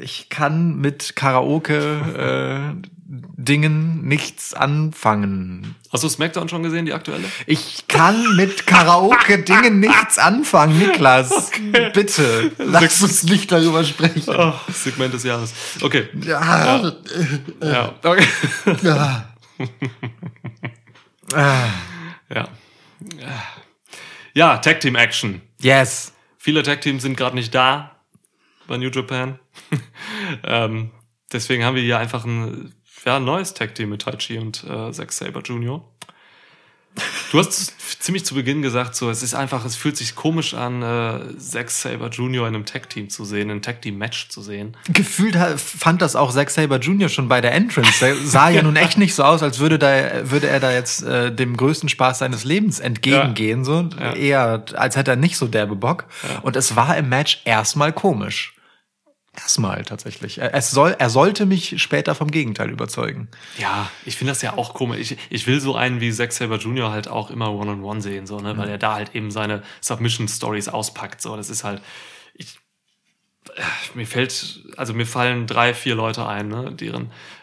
Ich kann mit Karaoke Dingen nichts anfangen. Hast du SmackDown schon gesehen, die aktuelle? Ich kann mit Karaoke-Dingen nichts anfangen, Niklas. Okay. Bitte, lass uns nicht darüber sprechen. Oh, Segment des Jahres. Okay. Ja. Ja. Okay. Ja. Ja. Ja, Tag-Team-Action. Yes. Viele Tag-Teams sind gerade nicht da bei New Japan. Deswegen haben wir hier einfach ein neues Tag-Team mit Taichi und Zack Sabre Jr. Du hast ziemlich zu Beginn gesagt, so es ist einfach, es fühlt sich komisch an, Zack Sabre Jr. in einem Tag-Team zu sehen, in einem Tag-Team-Match zu sehen. Gefühlt fand das auch Zack Sabre Jr. schon bei der Entrance. Der sah ja nun echt nicht so aus, als würde er da jetzt dem größten Spaß seines Lebens entgegengehen. Ja. So. Ja. Eher, als hätte er nicht so derbe Bock. Ja. Und es war im Match erstmal komisch. Erstmal tatsächlich. Er sollte mich später vom Gegenteil überzeugen. Ja, ich finde das ja auch komisch. Ich will so einen wie Zack Sabre Jr. halt auch immer One-on-One sehen, so, ne? Weil er da halt eben seine Submission-Stories auspackt. So, das ist halt. Mir fallen 3-4 Leute ein, ne?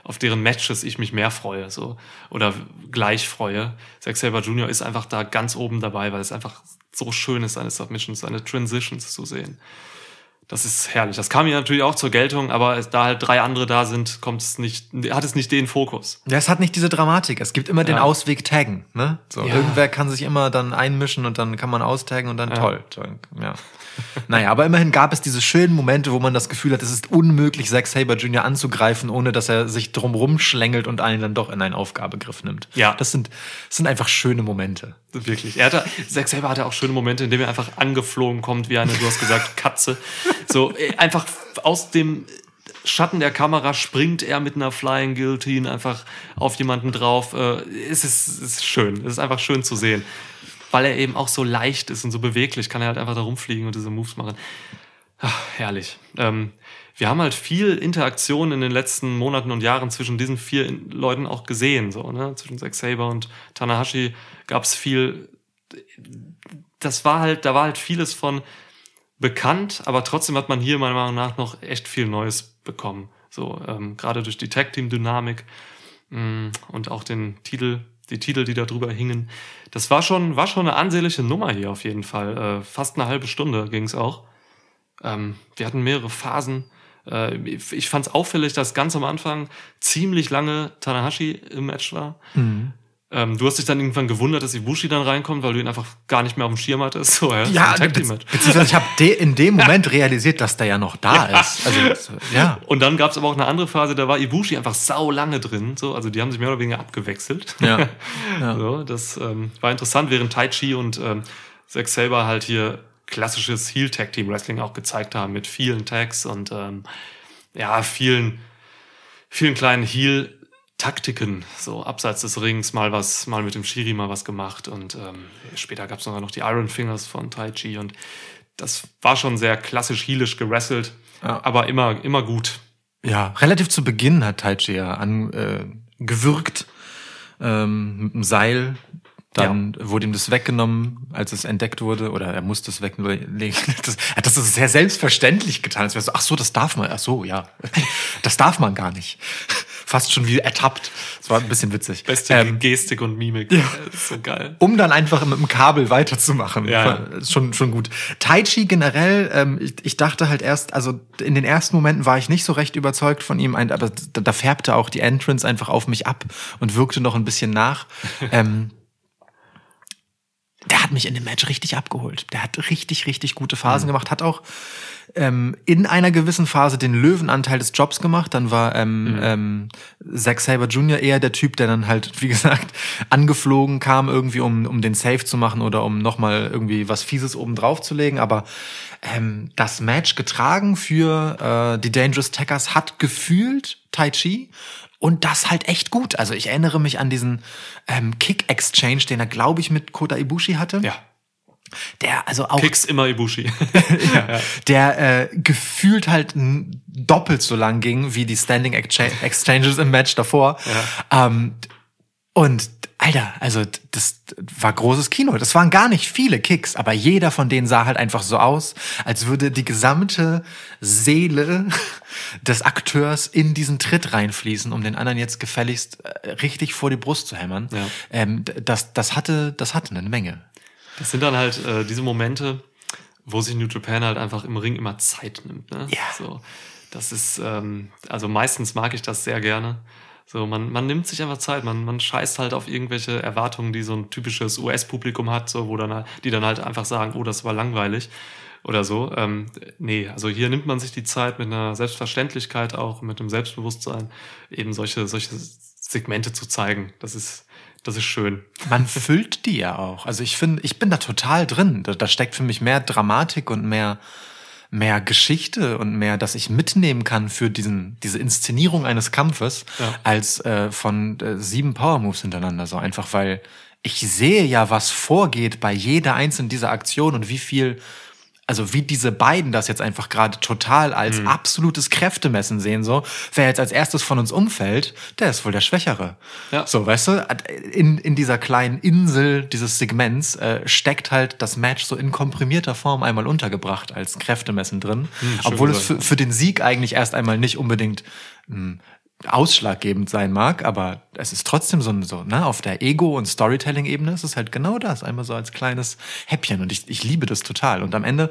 Auf deren Matches ich mich mehr freue, so. Oder gleich freue. Zack Sabre Jr. ist einfach da ganz oben dabei, weil es einfach so schön ist, seine Submissions, seine Transitions zu sehen. Das ist herrlich. Das kam hier natürlich auch zur Geltung, aber da halt 3 andere da sind, hat es nicht den Fokus. Ja, es hat nicht diese Dramatik. Es gibt immer den Ausweg taggen, ne? So, ja. Irgendwer kann sich immer dann einmischen und dann kann man austaggen und dann toll. Ja. Naja, aber immerhin gab es diese schönen Momente, wo man das Gefühl hat, es ist unmöglich, Zack Sabre Jr. anzugreifen, ohne dass er sich drumrum schlängelt und einen dann doch in einen Aufgabegriff nimmt. Ja. Das sind einfach schöne Momente. Wirklich. Zack Sabre hatte auch schöne Momente, in denen er einfach angeflogen kommt, wie eine, du hast gesagt, Katze. So, einfach aus dem Schatten der Kamera springt er mit einer Flying Guillotine einfach auf jemanden drauf. Es ist schön. Es ist einfach schön zu sehen. Weil er eben auch so leicht ist und so beweglich, kann er halt einfach da rumfliegen und diese Moves machen. Ach, herrlich. Wir haben halt viel Interaktion in den letzten Monaten und Jahren zwischen diesen 4 Leuten auch gesehen. So, ne? Zwischen Zack Sabre und Tanahashi gab es viel. Da war halt vieles von bekannt, aber trotzdem hat man hier meiner Meinung nach noch echt viel Neues bekommen. So, gerade durch die Tag-Team-Dynamik und auch den Titel, die Titel, die da drüber hingen. Das war schon eine ansehnliche Nummer hier auf jeden Fall. Fast eine halbe Stunde ging's auch. Wir hatten mehrere Phasen. Ich fand's auffällig, dass ganz am Anfang ziemlich lange Tanahashi im Match war. Mhm. Du hast dich dann irgendwann gewundert, dass Ibushi dann reinkommt, weil du ihn einfach gar nicht mehr auf dem Schirm hattest. So, ja, beziehungsweise ich habe in dem Moment realisiert, dass der ja noch da ist. Also, ja. Und dann gab es aber auch eine andere Phase, da war Ibushi einfach sau lange drin. So, also die haben sich mehr oder weniger abgewechselt. Ja. Ja. So, das war interessant, während Taichi und Zack Sabre halt hier klassisches Heel-Tag-Team-Wrestling auch gezeigt haben mit vielen Tags und vielen kleinen Heel- Taktiken, so abseits des Rings, mal mit dem Schiri mal was gemacht und später gab es noch die Iron Fingers von Taichi und das war schon sehr klassisch heelisch gewrestelt, ja, aber immer gut. Ja, relativ zu Beginn hat Taichi ja gewürgt mit einem Seil. Dann wurde ihm das weggenommen, als es entdeckt wurde, oder er musste es weglegen. Das ist sehr selbstverständlich getan. Es wäre so, ach so, das darf man, ach so, ja. Das darf man gar nicht. Fast schon wie ertappt. Das war ein bisschen witzig. Beste Gestik und Mimik. Ja. So geil. Um dann einfach mit dem Kabel weiterzumachen. Ja. Schon gut. Taichi generell, ich dachte halt erst, also in den ersten Momenten war ich nicht so recht überzeugt von ihm, aber da färbte auch die Entrance einfach auf mich ab und wirkte noch ein bisschen nach. Der hat mich in dem Match richtig abgeholt. Der hat richtig gute Phasen gemacht. Hat auch in einer gewissen Phase den Löwenanteil des Jobs gemacht. Dann war Zack Sabre Jr. eher der Typ, der dann halt, wie gesagt, angeflogen kam, irgendwie um den Save zu machen oder um nochmal irgendwie was Fieses oben drauf zu legen. Aber das Match getragen für die Dangerous Tackers hat gefühlt Taichi. Und das halt echt gut. Also ich erinnere mich an diesen Kick-Exchange, den er, glaube ich, mit Kota Ibushi hatte. Ja. Der also auch... Kicks immer Ibushi. Ja. Der gefühlt halt doppelt so lang ging wie die Standing Exchanges im Match davor. Ja. Und Alter, also das war großes Kino. Das waren gar nicht viele Kicks, aber jeder von denen sah halt einfach so aus, als würde die gesamte Seele des Akteurs in diesen Tritt reinfließen, um den anderen jetzt gefälligst richtig vor die Brust zu hämmern. Ja. Das hatte eine Menge. Das sind dann halt diese Momente, wo sich New Japan halt einfach im Ring immer Zeit nimmt. Ne? Ja. So, das ist, also meistens mag ich das sehr gerne. So, man nimmt sich einfach Zeit, man scheißt halt auf irgendwelche Erwartungen, die so ein typisches US-Publikum hat, so, die dann halt einfach sagen, oh, das war langweilig oder so. Nee, also hier nimmt man sich die Zeit mit einer Selbstverständlichkeit auch, mit einem Selbstbewusstsein, eben solche Segmente zu zeigen. Das ist schön. Man füllt die ja auch. Also ich finde, ich bin da total drin. Da steckt für mich mehr Dramatik und mehr Geschichte und mehr, dass ich mitnehmen kann für diese Inszenierung eines Kampfes, ja, als von 7 Power-Moves hintereinander. So einfach, weil ich sehe ja, was vorgeht bei jeder einzelnen dieser Aktionen und wie viel, also wie diese beiden das jetzt einfach gerade total als absolutes Kräftemessen sehen. So, wer jetzt als erstes von uns umfällt, der ist wohl der Schwächere. Ja. So, weißt du, in dieser kleinen Insel dieses Segments steckt halt das Match so in komprimierter Form einmal untergebracht als Kräftemessen drin. Obwohl es für den Sieg eigentlich erst einmal nicht unbedingt ausschlaggebend sein mag, aber es ist trotzdem so, auf der Ego- und Storytelling-Ebene ist es halt genau das, einmal so als kleines Häppchen und ich liebe das total. Und am Ende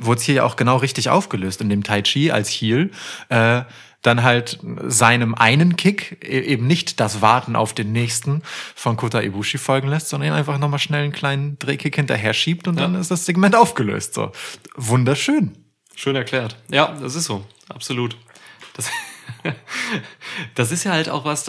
wurde es hier ja auch genau richtig aufgelöst, in dem Taichi als Heel dann halt seinem einen Kick eben nicht das Warten auf den nächsten von Kota Ibushi folgen lässt, sondern ihn einfach nochmal schnell einen kleinen Drehkick hinterher schiebt und dann ist das Segment aufgelöst. So. Wunderschön. Schön erklärt. Ja, das ist so. Absolut. Das ist ja halt auch was,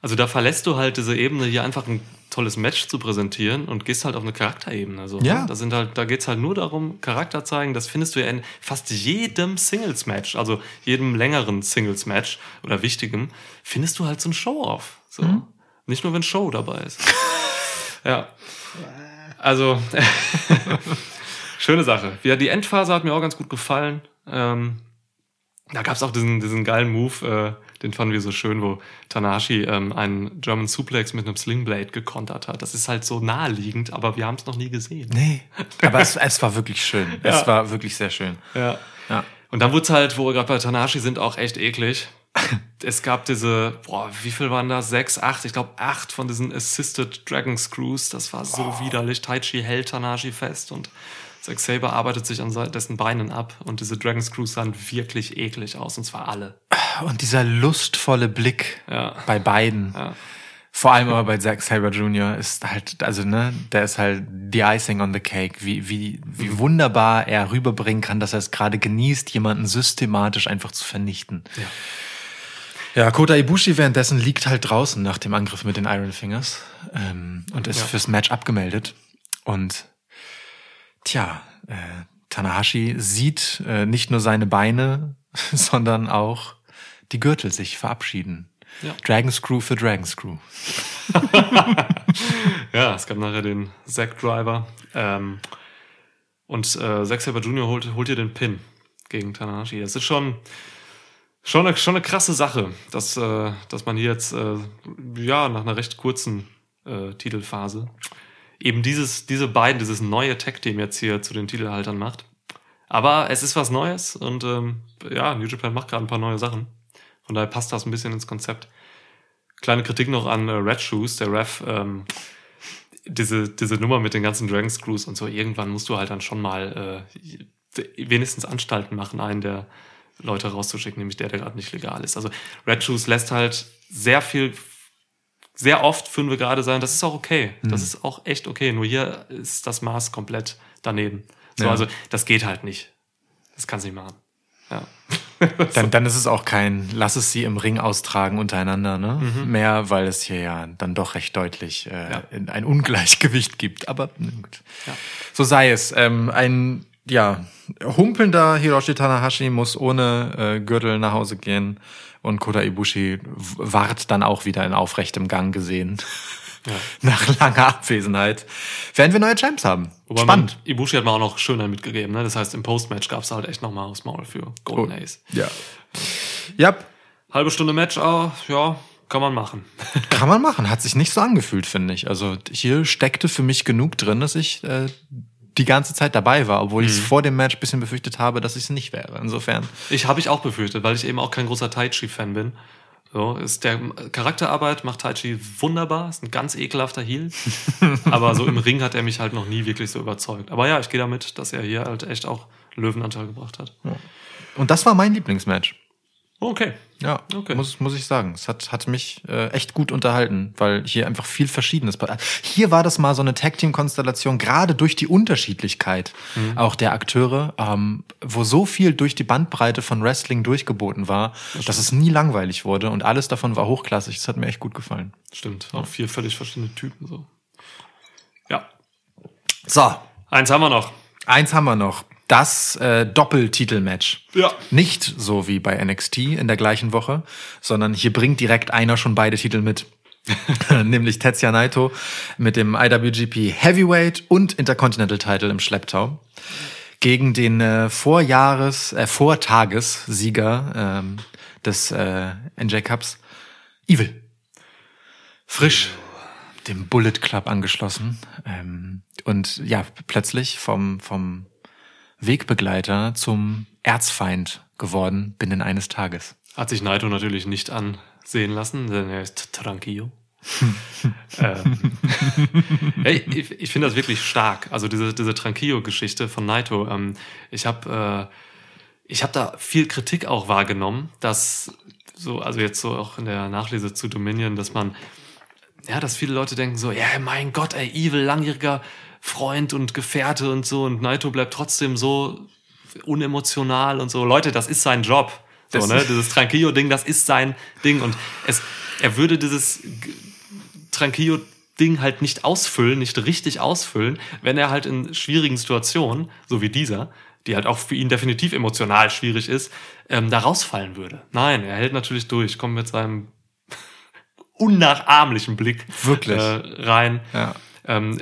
also da verlässt du halt diese Ebene, hier einfach ein tolles Match zu präsentieren und gehst halt auf eine Charakterebene. Also, ja. Da geht's halt nur darum, Charakter zeigen. Das findest du ja in fast jedem Singles-Match, also jedem längeren Singles-Match oder wichtigem, findest du halt so ein Show-Off. So. Mhm. Nicht nur, wenn Sho dabei ist. Ja. Also, schöne Sache. Ja, die Endphase hat mir auch ganz gut gefallen. Da gab's auch diesen geilen Move, den fanden wir so schön, wo Tanahashi einen German Suplex mit einem Slingblade gekontert hat. Das ist halt so naheliegend, aber wir haben es noch nie gesehen. Nee, aber es war wirklich schön. Ja. Es war wirklich sehr schön. Ja. Und dann wird's halt, wo wir gerade bei Tanahashi sind, auch echt eklig. Es gab diese, wie viel waren das? 6, 8? Ich glaube 8 von diesen Assisted Dragon Screws. Das war so widerlich. Taichi hält Tanahashi fest und Zack Sabre arbeitet sich an dessen Beinen ab und diese Dragon Screws sahen wirklich eklig aus, und zwar alle. Und dieser lustvolle Blick bei beiden, vor allem aber bei Zack Sabre Jr. ist halt, also der ist halt the icing on the cake, wie wunderbar er rüberbringen kann, dass er es gerade genießt, jemanden systematisch einfach zu vernichten. Ja, Kota Ibushi währenddessen liegt halt draußen nach dem Angriff mit den Iron Fingers und ist fürs Match abgemeldet und Tanahashi sieht nicht nur seine Beine, sondern auch die Gürtel sich verabschieden. Ja. Dragon Screw für Dragon Screw. Ja, es gab nachher den Zack Driver. Und Zack Sabre Jr. holt hier den Pin gegen Tanahashi. Das ist schon eine krasse Sache, dass man hier jetzt nach einer recht kurzen Titelphase eben dieses neue Tag-Team jetzt hier zu den Titelhaltern macht. Aber es ist was Neues und New Japan macht gerade ein paar neue Sachen. Von daher passt das ein bisschen ins Konzept. Kleine Kritik noch an Red Shoes, der Ref. Diese Nummer mit den ganzen Dragon Screws und so, irgendwann musst du halt dann schon mal wenigstens Anstalten machen, einen der Leute rauszuschicken, nämlich der gerade nicht legal ist. Also Red Shoes lässt halt sehr oft Fünfe gerade sein. Das ist auch okay. Mhm. Das ist auch echt okay. Nur hier ist das Maß komplett daneben. So, ja. Also das geht halt nicht. Das kannst du nicht machen. Ja. Dann ist es auch kein, lass es sie im Ring austragen untereinander, ne? Mhm. Mehr, weil es hier ja dann doch recht deutlich ein Ungleichgewicht gibt. Aber gut. Ja. So sei es. Humpelnder Hiroshi Tanahashi muss ohne Gürtel nach Hause gehen und Kota Ibushi ward dann auch wieder in aufrechtem Gang gesehen. Ja. Nach langer Abwesenheit. Werden wir neue Champs haben. Wobei spannend. Ibushi hat mir auch noch schöner mitgegeben. Ne? Das heißt, im Postmatch gab es halt echt nochmal aufs Maul für Golden Ace. Ja. Yep. Halbe Stunde Match, kann man machen. Kann man machen. Hat sich nicht so angefühlt, finde ich. Also hier steckte für mich genug drin, dass ich die ganze Zeit dabei war, obwohl ich es vor dem Match ein bisschen befürchtet habe, dass ich es nicht wäre. Insofern. Habe ich auch befürchtet, weil ich eben auch kein großer Taichi-Fan bin. So, ist der Charakterarbeit macht Taichi wunderbar, ist ein ganz ekelhafter Heel, aber so im Ring hat er mich halt noch nie wirklich so überzeugt. Aber ja, ich gehe damit, dass er hier halt echt auch einen Löwenanteil gebracht hat. Ja. Und das war mein Lieblingsmatch. Okay. Ja, okay. Muss ich sagen. Es hat mich echt gut unterhalten, weil hier einfach viel Verschiedenes passiert. Hier war das mal so eine Tag-Team-Konstellation, gerade durch die Unterschiedlichkeit auch der Akteure, wo so viel durch die Bandbreite von Wrestling durchgeboten war, dass es nie langweilig wurde und alles davon war hochklassig. Das hat mir echt gut gefallen. Stimmt. Auch vier völlig verschiedene Typen. So. Ja. So. Eins haben wir noch. Das Doppeltitelmatch. Ja. Nicht so wie bei NXT in der gleichen Woche, sondern hier bringt direkt einer schon beide Titel mit. Nämlich Tetsuya Naito mit dem IWGP Heavyweight und Intercontinental Title im Schlepptau. Gegen den Vortagessieger des NJ Cups, Evil. Frisch. Dem Bullet Club angeschlossen. Plötzlich vom Wegbegleiter zum Erzfeind geworden binnen eines Tages. Hat sich Naito natürlich nicht ansehen lassen, denn er ist tranquillo. Ich finde das wirklich stark. Also diese Tranquillo-Geschichte von Naito. Ich habe da viel Kritik auch wahrgenommen, dass so, also jetzt so auch in der Nachlese zu Dominion, dass man, ja, dass viele Leute denken so, ja, mein Gott, Evil, langjähriger Freund und Gefährte und so, und Naito bleibt trotzdem so unemotional und so. Leute, das ist sein Job. So, ne? Dieses Tranquillo-Ding, das ist sein Ding. Und er würde dieses Tranquillo-Ding halt nicht richtig ausfüllen, wenn er halt in schwierigen Situationen, so wie dieser, die halt auch für ihn definitiv emotional schwierig ist, da rausfallen würde. Nein, er hält natürlich durch, kommt mit seinem unnachahmlichen Blick wirklich rein. Ja.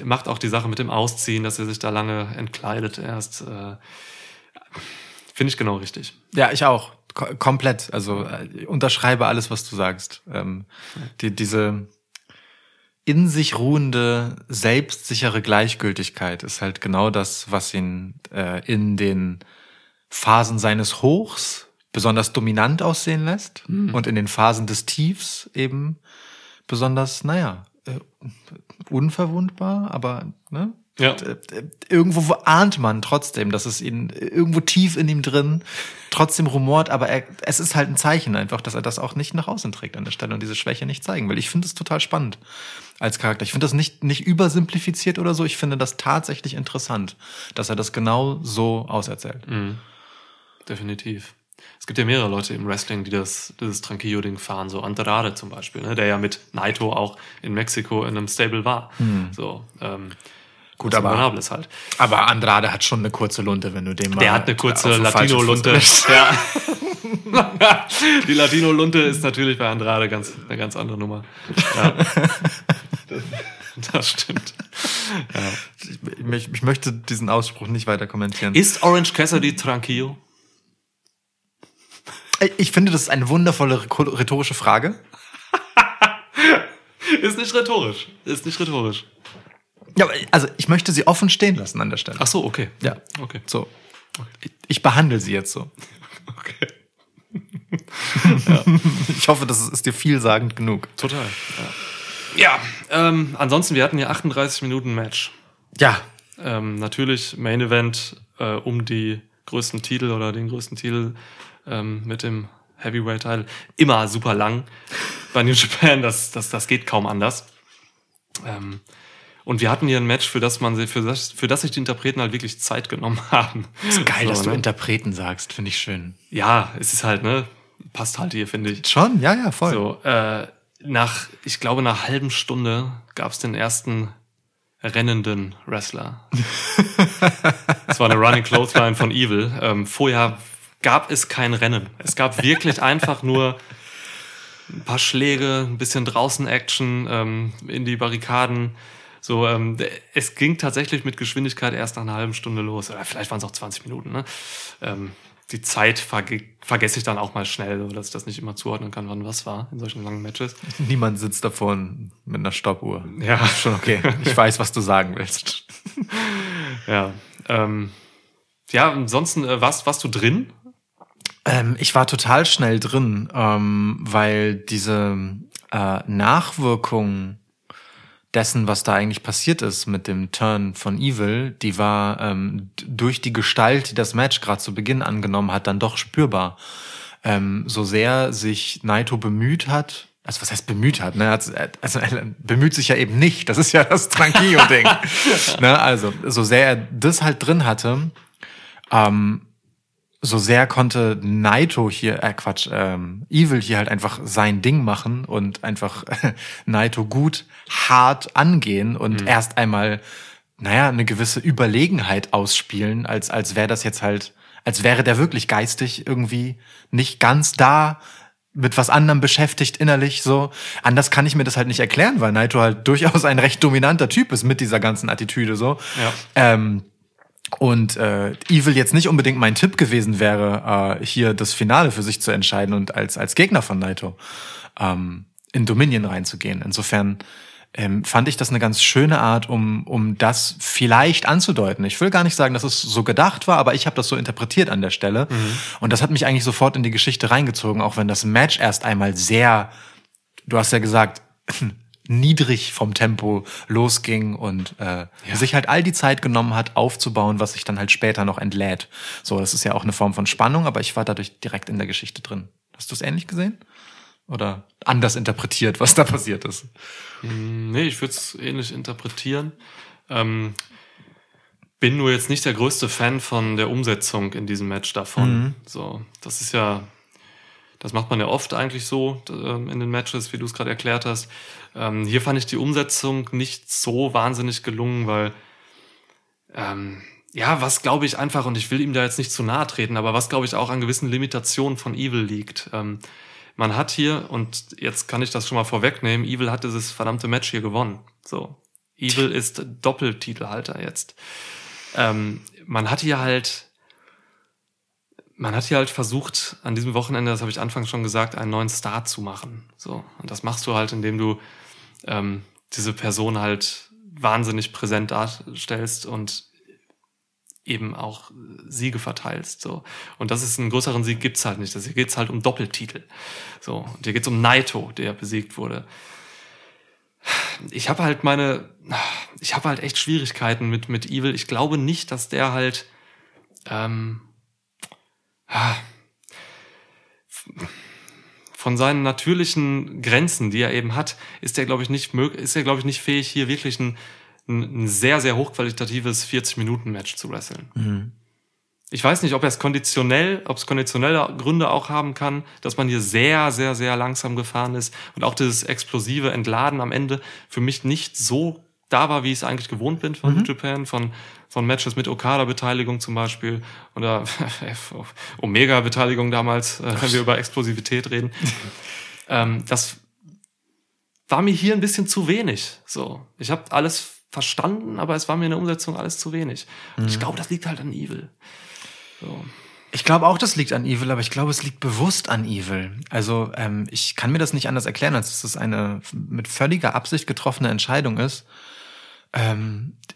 Macht auch die Sache mit dem Ausziehen, dass er sich da lange entkleidet erst. Finde ich genau richtig. Ja, ich auch. Komplett. Also unterschreibe alles, was du sagst. Diese in sich ruhende, selbstsichere Gleichgültigkeit ist halt genau das, was ihn in den Phasen seines Hochs besonders dominant aussehen lässt und in den Phasen des Tiefs eben besonders, unverwundbar, aber ne? Ja. Irgendwo ahnt man trotzdem, dass es ihn irgendwo tief in ihm drin trotzdem rumort, aber es ist halt ein Zeichen einfach, dass er das auch nicht nach außen trägt an der Stelle und diese Schwäche nicht zeigen will. Ich finde es total spannend als Charakter. Ich finde das nicht übersimplifiziert oder so. Ich finde das tatsächlich interessant, dass er das genau so auserzählt. Mhm. Definitiv. Es gibt ja mehrere Leute im Wrestling, die dieses Tranquillo-Ding fahren, so Andrade zum Beispiel, ne, der ja mit Naito auch in Mexiko in einem Stable war. Hm. So, gut, aber Andrade hat schon eine kurze Lunte, wenn du dem mal. Der hat eine kurze Latino-Lunte. Ja. Die Latino-Lunte ist natürlich bei Andrade eine ganz andere Nummer. Ja. Das stimmt. Ja. Ich möchte diesen Ausspruch nicht weiter kommentieren. Ist Orange Cassidy tranquillo? Ich finde, das ist eine wundervolle rhetorische Frage. Ist nicht rhetorisch. Ja, also ich möchte sie offen stehen lassen an der Stelle. Ach so, okay. Ja, okay. So. Ich behandle sie jetzt so. Okay. Ja. Ich hoffe, das ist dir vielsagend genug. Total. Ja, ansonsten, wir hatten ja 38 Minuten Match. Ja. Natürlich Main Event um die größten Titel oder den größten Titel mit dem Heavyweight-Title. Immer super lang bei New Japan, das geht kaum anders. Und wir hatten hier ein Match, für das sich die Interpreten halt wirklich Zeit genommen haben. Ist geil, so, dass du Interpreten sagst, finde ich schön. Ja, es ist halt, ne? Passt halt hier, finde ich. Schon, ja, voll. So, nach einer halben Stunde gab es den ersten rennenden Wrestler. Das war eine Running Clothesline von Evil. Vorher gab es kein Rennen. Es gab wirklich einfach nur ein paar Schläge, ein bisschen Draußen-Action, in die Barrikaden. So, es ging tatsächlich mit Geschwindigkeit erst nach einer halben Stunde los. Oder vielleicht waren es auch 20 Minuten. Ne? Die Zeit vergesse ich dann auch mal schnell, so dass ich das nicht immer zuordnen kann, wann was war in solchen langen Matches. Niemand sitzt da vorne mit einer Stoppuhr. Ja, schon okay. Ich weiß, was du sagen willst. Ja. Ansonsten, warst du drin? Ich war total schnell drin, weil diese Nachwirkungen dessen, was da eigentlich passiert ist mit dem Turn von Evil, die war durch die Gestalt, die das Match gerade zu Beginn angenommen hat, dann doch spürbar. So sehr sich Naito bemüht hat, also was heißt bemüht hat? Ne? Also er bemüht sich ja eben nicht, das ist ja das Tranquillo-Ding. Ne? Also so sehr er das halt drin hatte, so sehr konnte Naito hier, Evil hier halt einfach sein Ding machen und einfach Naito gut hart angehen und erst einmal, eine gewisse Überlegenheit ausspielen, als wäre das jetzt halt, als wäre der wirklich geistig irgendwie nicht ganz da, mit was anderem beschäftigt innerlich so. Anders kann ich mir das halt nicht erklären, weil Naito halt durchaus ein recht dominanter Typ ist mit dieser ganzen Attitüde so. Ja. Und Evil jetzt nicht unbedingt mein Tipp gewesen wäre, hier das Finale für sich zu entscheiden und als Gegner von Naito in Dominion reinzugehen. Insofern fand ich das eine ganz schöne Art, um das vielleicht anzudeuten. Ich will gar nicht sagen, dass es so gedacht war, aber ich habe das so interpretiert an der Stelle. Mhm. Und das hat mich eigentlich sofort in die Geschichte reingezogen, auch wenn das Match erst einmal sehr, du hast ja gesagt, niedrig vom Tempo losging und sich halt all die Zeit genommen hat, aufzubauen, was sich dann halt später noch entlädt. So, das ist ja auch eine Form von Spannung, aber ich war dadurch direkt in der Geschichte drin. Hast du es ähnlich gesehen? Oder anders interpretiert, was da passiert ist? Nee, ich würde es ähnlich interpretieren. Bin nur jetzt nicht der größte Fan von der Umsetzung in diesem Match davon. Mhm. So, das ist ja... Das macht man ja oft eigentlich so in den Matches, wie du es gerade erklärt hast. Hier fand ich die Umsetzung nicht so wahnsinnig gelungen, weil was glaube ich einfach, und ich will ihm da jetzt nicht zu nahe treten, aber was glaube ich auch an gewissen Limitationen von Evil liegt. Man hat hier, und jetzt kann ich das schon mal vorwegnehmen, Evil hat dieses verdammte Match hier gewonnen. So, Evil ist Doppeltitelhalter jetzt. Man hat hier halt versucht, an diesem Wochenende, das habe ich anfangs schon gesagt, einen neuen Star zu machen. So. Und das machst du halt, indem du diese Person halt wahnsinnig präsent darstellst und eben auch Siege verteilst. So. Und das ist, einen größeren Sieg gibt's halt nicht. Hier geht's halt um Doppeltitel. So. Und hier geht's um Naito, der besiegt wurde. Ich habe halt echt Schwierigkeiten mit Evil. Ich glaube nicht, dass der halt von seinen natürlichen Grenzen, die er eben hat, ist er glaube ich nicht fähig, hier wirklich ein sehr, sehr hochqualitatives 40-Minuten-Match zu wresteln. Mhm. Ich weiß nicht, ob es konditionelle Gründe auch haben kann, dass man hier sehr, sehr, sehr langsam gefahren ist und auch dieses explosive Entladen am Ende für mich nicht so da war, wie ich es eigentlich gewohnt bin von New Japan, von von Matches mit Okada-Beteiligung zum Beispiel oder Omega-Beteiligung damals, wenn wir über Explosivität reden. Das war mir hier ein bisschen zu wenig. So, ich habe alles verstanden, aber es war mir in der Umsetzung alles zu wenig. Und ich glaube, das liegt halt an Evil. So. Ich glaube auch, das liegt an Evil, aber ich glaube, es liegt bewusst an Evil. Also ich kann mir das nicht anders erklären, als dass es eine mit völliger Absicht getroffene Entscheidung ist,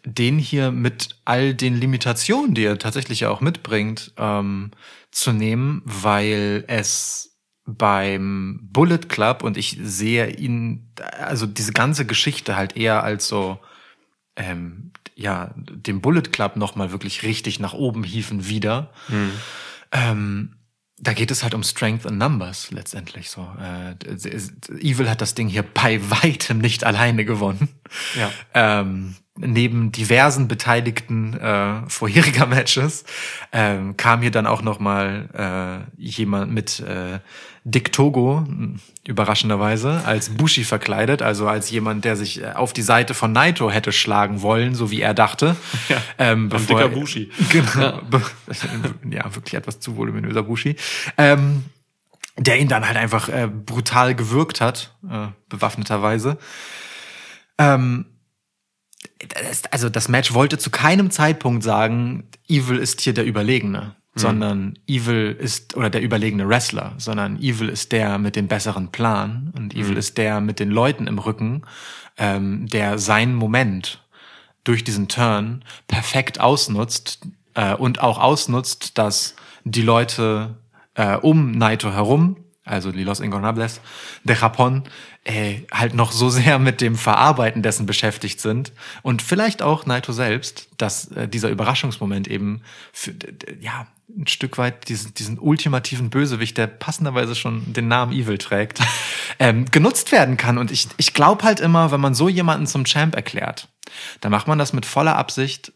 den hier mit all den Limitationen, die er tatsächlich ja auch mitbringt, zu nehmen, weil es beim Bullet Club, und ich sehe ihn, also diese ganze Geschichte halt eher als so den Bullet Club nochmal wirklich richtig nach oben hieven wieder. Da geht es halt um Strength in Numbers letztendlich so. Evil hat das Ding hier bei weitem nicht alleine gewonnen. Ja. Neben diversen beteiligten vorheriger Matches kam hier dann auch nochmal jemand mit Dick Togo, überraschenderweise, als Bushi verkleidet, also als jemand, der sich auf die Seite von Naito hätte schlagen wollen, so wie er dachte. Ja, bevor ein dicker Bushi. Genau. Ja, wirklich etwas zu voluminöser Bushi. Der ihn dann halt einfach brutal gewürgt hat, bewaffneterweise. Also das Match wollte zu keinem Zeitpunkt sagen, Evil ist hier der Überlegene, sondern Evil ist, oder der überlegene Wrestler, sondern Evil ist der mit dem besseren Plan und Evil ist der mit den Leuten im Rücken, der seinen Moment durch diesen Turn perfekt ausnutzt und auch ausnutzt, dass die Leute um Naito herum, also die Los Ingobernables de Japón, halt noch so sehr mit dem Verarbeiten dessen beschäftigt sind und vielleicht auch Naito selbst, dass dieser Überraschungsmoment eben für, ein Stück weit diesen ultimativen Bösewicht, der passenderweise schon den Namen Evil trägt, genutzt werden kann. Und ich glaube halt immer, wenn man so jemanden zum Champ erklärt, dann macht man das mit voller Absicht,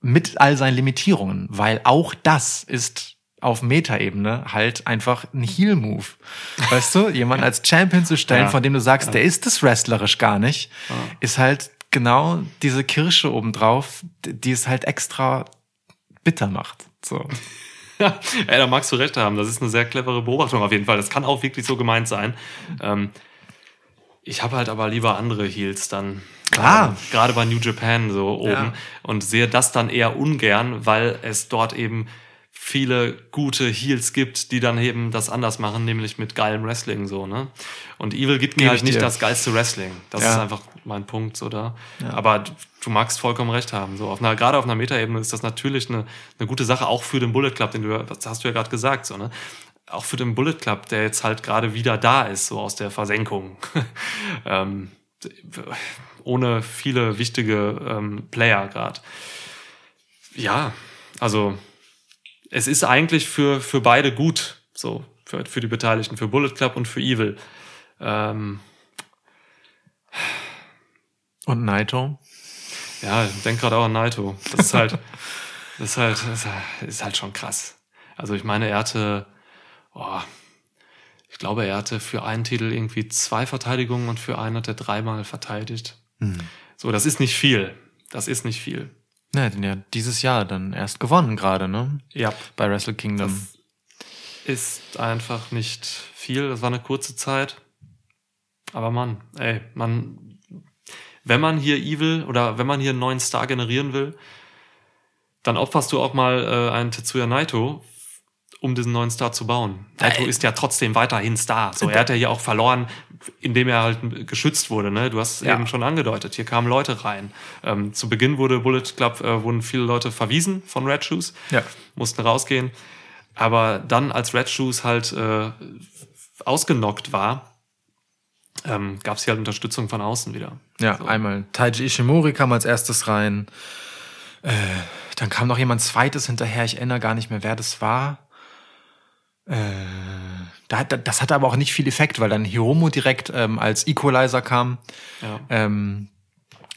mit all seinen Limitierungen, weil auch das ist auf Meta-Ebene halt einfach ein Heel-Move. Weißt du, jemanden als Champion zu stellen, von dem du sagst, der ist es wrestlerisch gar nicht, ist halt genau diese Kirsche obendrauf, die es halt extra bitter macht. So. Ja, ey, da magst du recht haben. Das ist eine sehr clevere Beobachtung auf jeden Fall. Das kann auch wirklich so gemeint sein. Ich habe halt aber lieber andere Heels dann. Klar. Gerade bei New Japan so oben. Ja. Und sehe das dann eher ungern, weil es dort eben viele gute Heels gibt, die dann eben das anders machen, nämlich mit geilem Wrestling so, ne? Und Evil gibt mir halt nicht das geilste Wrestling. Das ist einfach mein Punkt so da. Ja. Aber du magst vollkommen recht haben. So, gerade auf einer Metaebene ist das natürlich eine gute Sache, auch für den Bullet Club, das hast du ja gerade gesagt, so, ne? Auch für den Bullet Club, der jetzt halt gerade wieder da ist, so aus der Versenkung. Ohne viele wichtige Player gerade. Ja, also es ist eigentlich für beide gut, so für die Beteiligten, für Bullet Club und für Evil. Und Naito? Ja, ich denke gerade auch an Naito. Das ist halt, das ist halt schon krass. Also ich meine, er hatte für einen Titel irgendwie 2 Verteidigungen und für einen hat er 3-mal verteidigt. So, das ist nicht viel. Ja, den ja dieses Jahr dann erst gewonnen gerade, ne? Ja. Bei Wrestle Kingdom. Das ist einfach nicht viel. Das war eine kurze Zeit. Aber wenn man hier Evil oder wenn man hier einen neuen Star generieren will, dann opferst du auch mal einen Tetsuya Naito, um diesen neuen Star zu bauen. Naito ist ja trotzdem weiterhin Star. So, er hat ja hier auch verloren, indem er halt geschützt wurde. Ne? Du hast es eben schon angedeutet. Hier kamen Leute rein. Zu Beginn wurde Bullet Club, wurden viele Leute verwiesen von Red Shoes. Ja. Mussten rausgehen. Aber dann, als Red Shoes halt ausgenockt war, gab es hier halt Unterstützung von außen wieder. Ja, so. Einmal Taiji Ishimori kam als erstes rein. Dann kam noch jemand Zweites hinterher. Ich erinnere gar nicht mehr, wer das war. Das hatte aber auch nicht viel Effekt, weil dann Hiromu direkt als Equalizer kam. Ja. Dann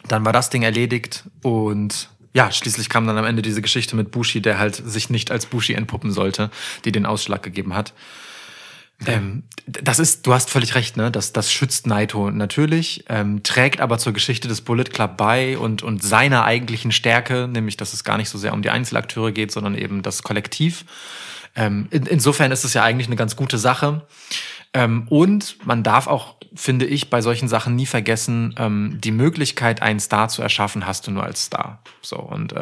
war das Ding erledigt und ja, schließlich kam dann am Ende diese Geschichte mit Bushi, der halt sich nicht als Bushi entpuppen sollte, die den Ausschlag gegeben hat. Das ist, du hast völlig recht, ne? Das schützt Naito natürlich, trägt aber zur Geschichte des Bullet Club bei und seiner eigentlichen Stärke, nämlich, dass es gar nicht so sehr um die Einzelakteure geht, sondern eben das Kollektiv. Insofern ist es ja eigentlich eine ganz gute Sache. Und man darf auch, finde ich, bei solchen Sachen nie vergessen, die Möglichkeit, einen Star zu erschaffen, hast du nur als Star. So, und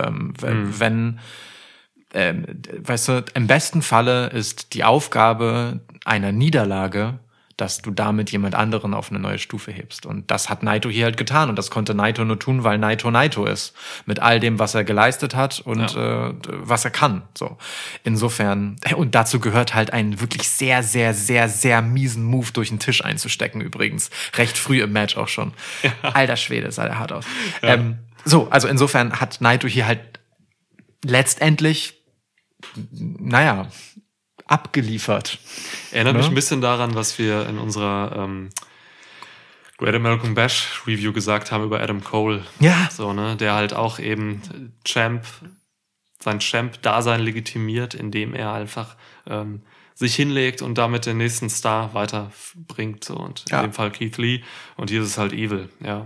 weißt du, im besten Falle ist die Aufgabe einer Niederlage, dass du damit jemand anderen auf eine neue Stufe hebst. Und das hat Naito hier halt getan. Und das konnte Naito nur tun, weil Naito Naito ist. Mit all dem, was er geleistet hat und was er kann. So. Insofern, und dazu gehört halt, einen wirklich sehr, sehr, sehr, sehr miesen Move durch den Tisch einzustecken, übrigens. Recht früh im Match auch schon. Ja. Alter Schwede, sah der hart aus. Ja. Also insofern hat Naito hier halt letztendlich, naja, abgeliefert. Erinnert mich ein bisschen daran, was wir in unserer Great American Bash Review gesagt haben über Adam Cole. Ja. So, ne? Der halt auch eben sein Champ-Dasein legitimiert, indem er einfach sich hinlegt und damit den nächsten Star weiterbringt. So. Und in dem Fall Keith Lee. Und hier ist es halt Evil, ja.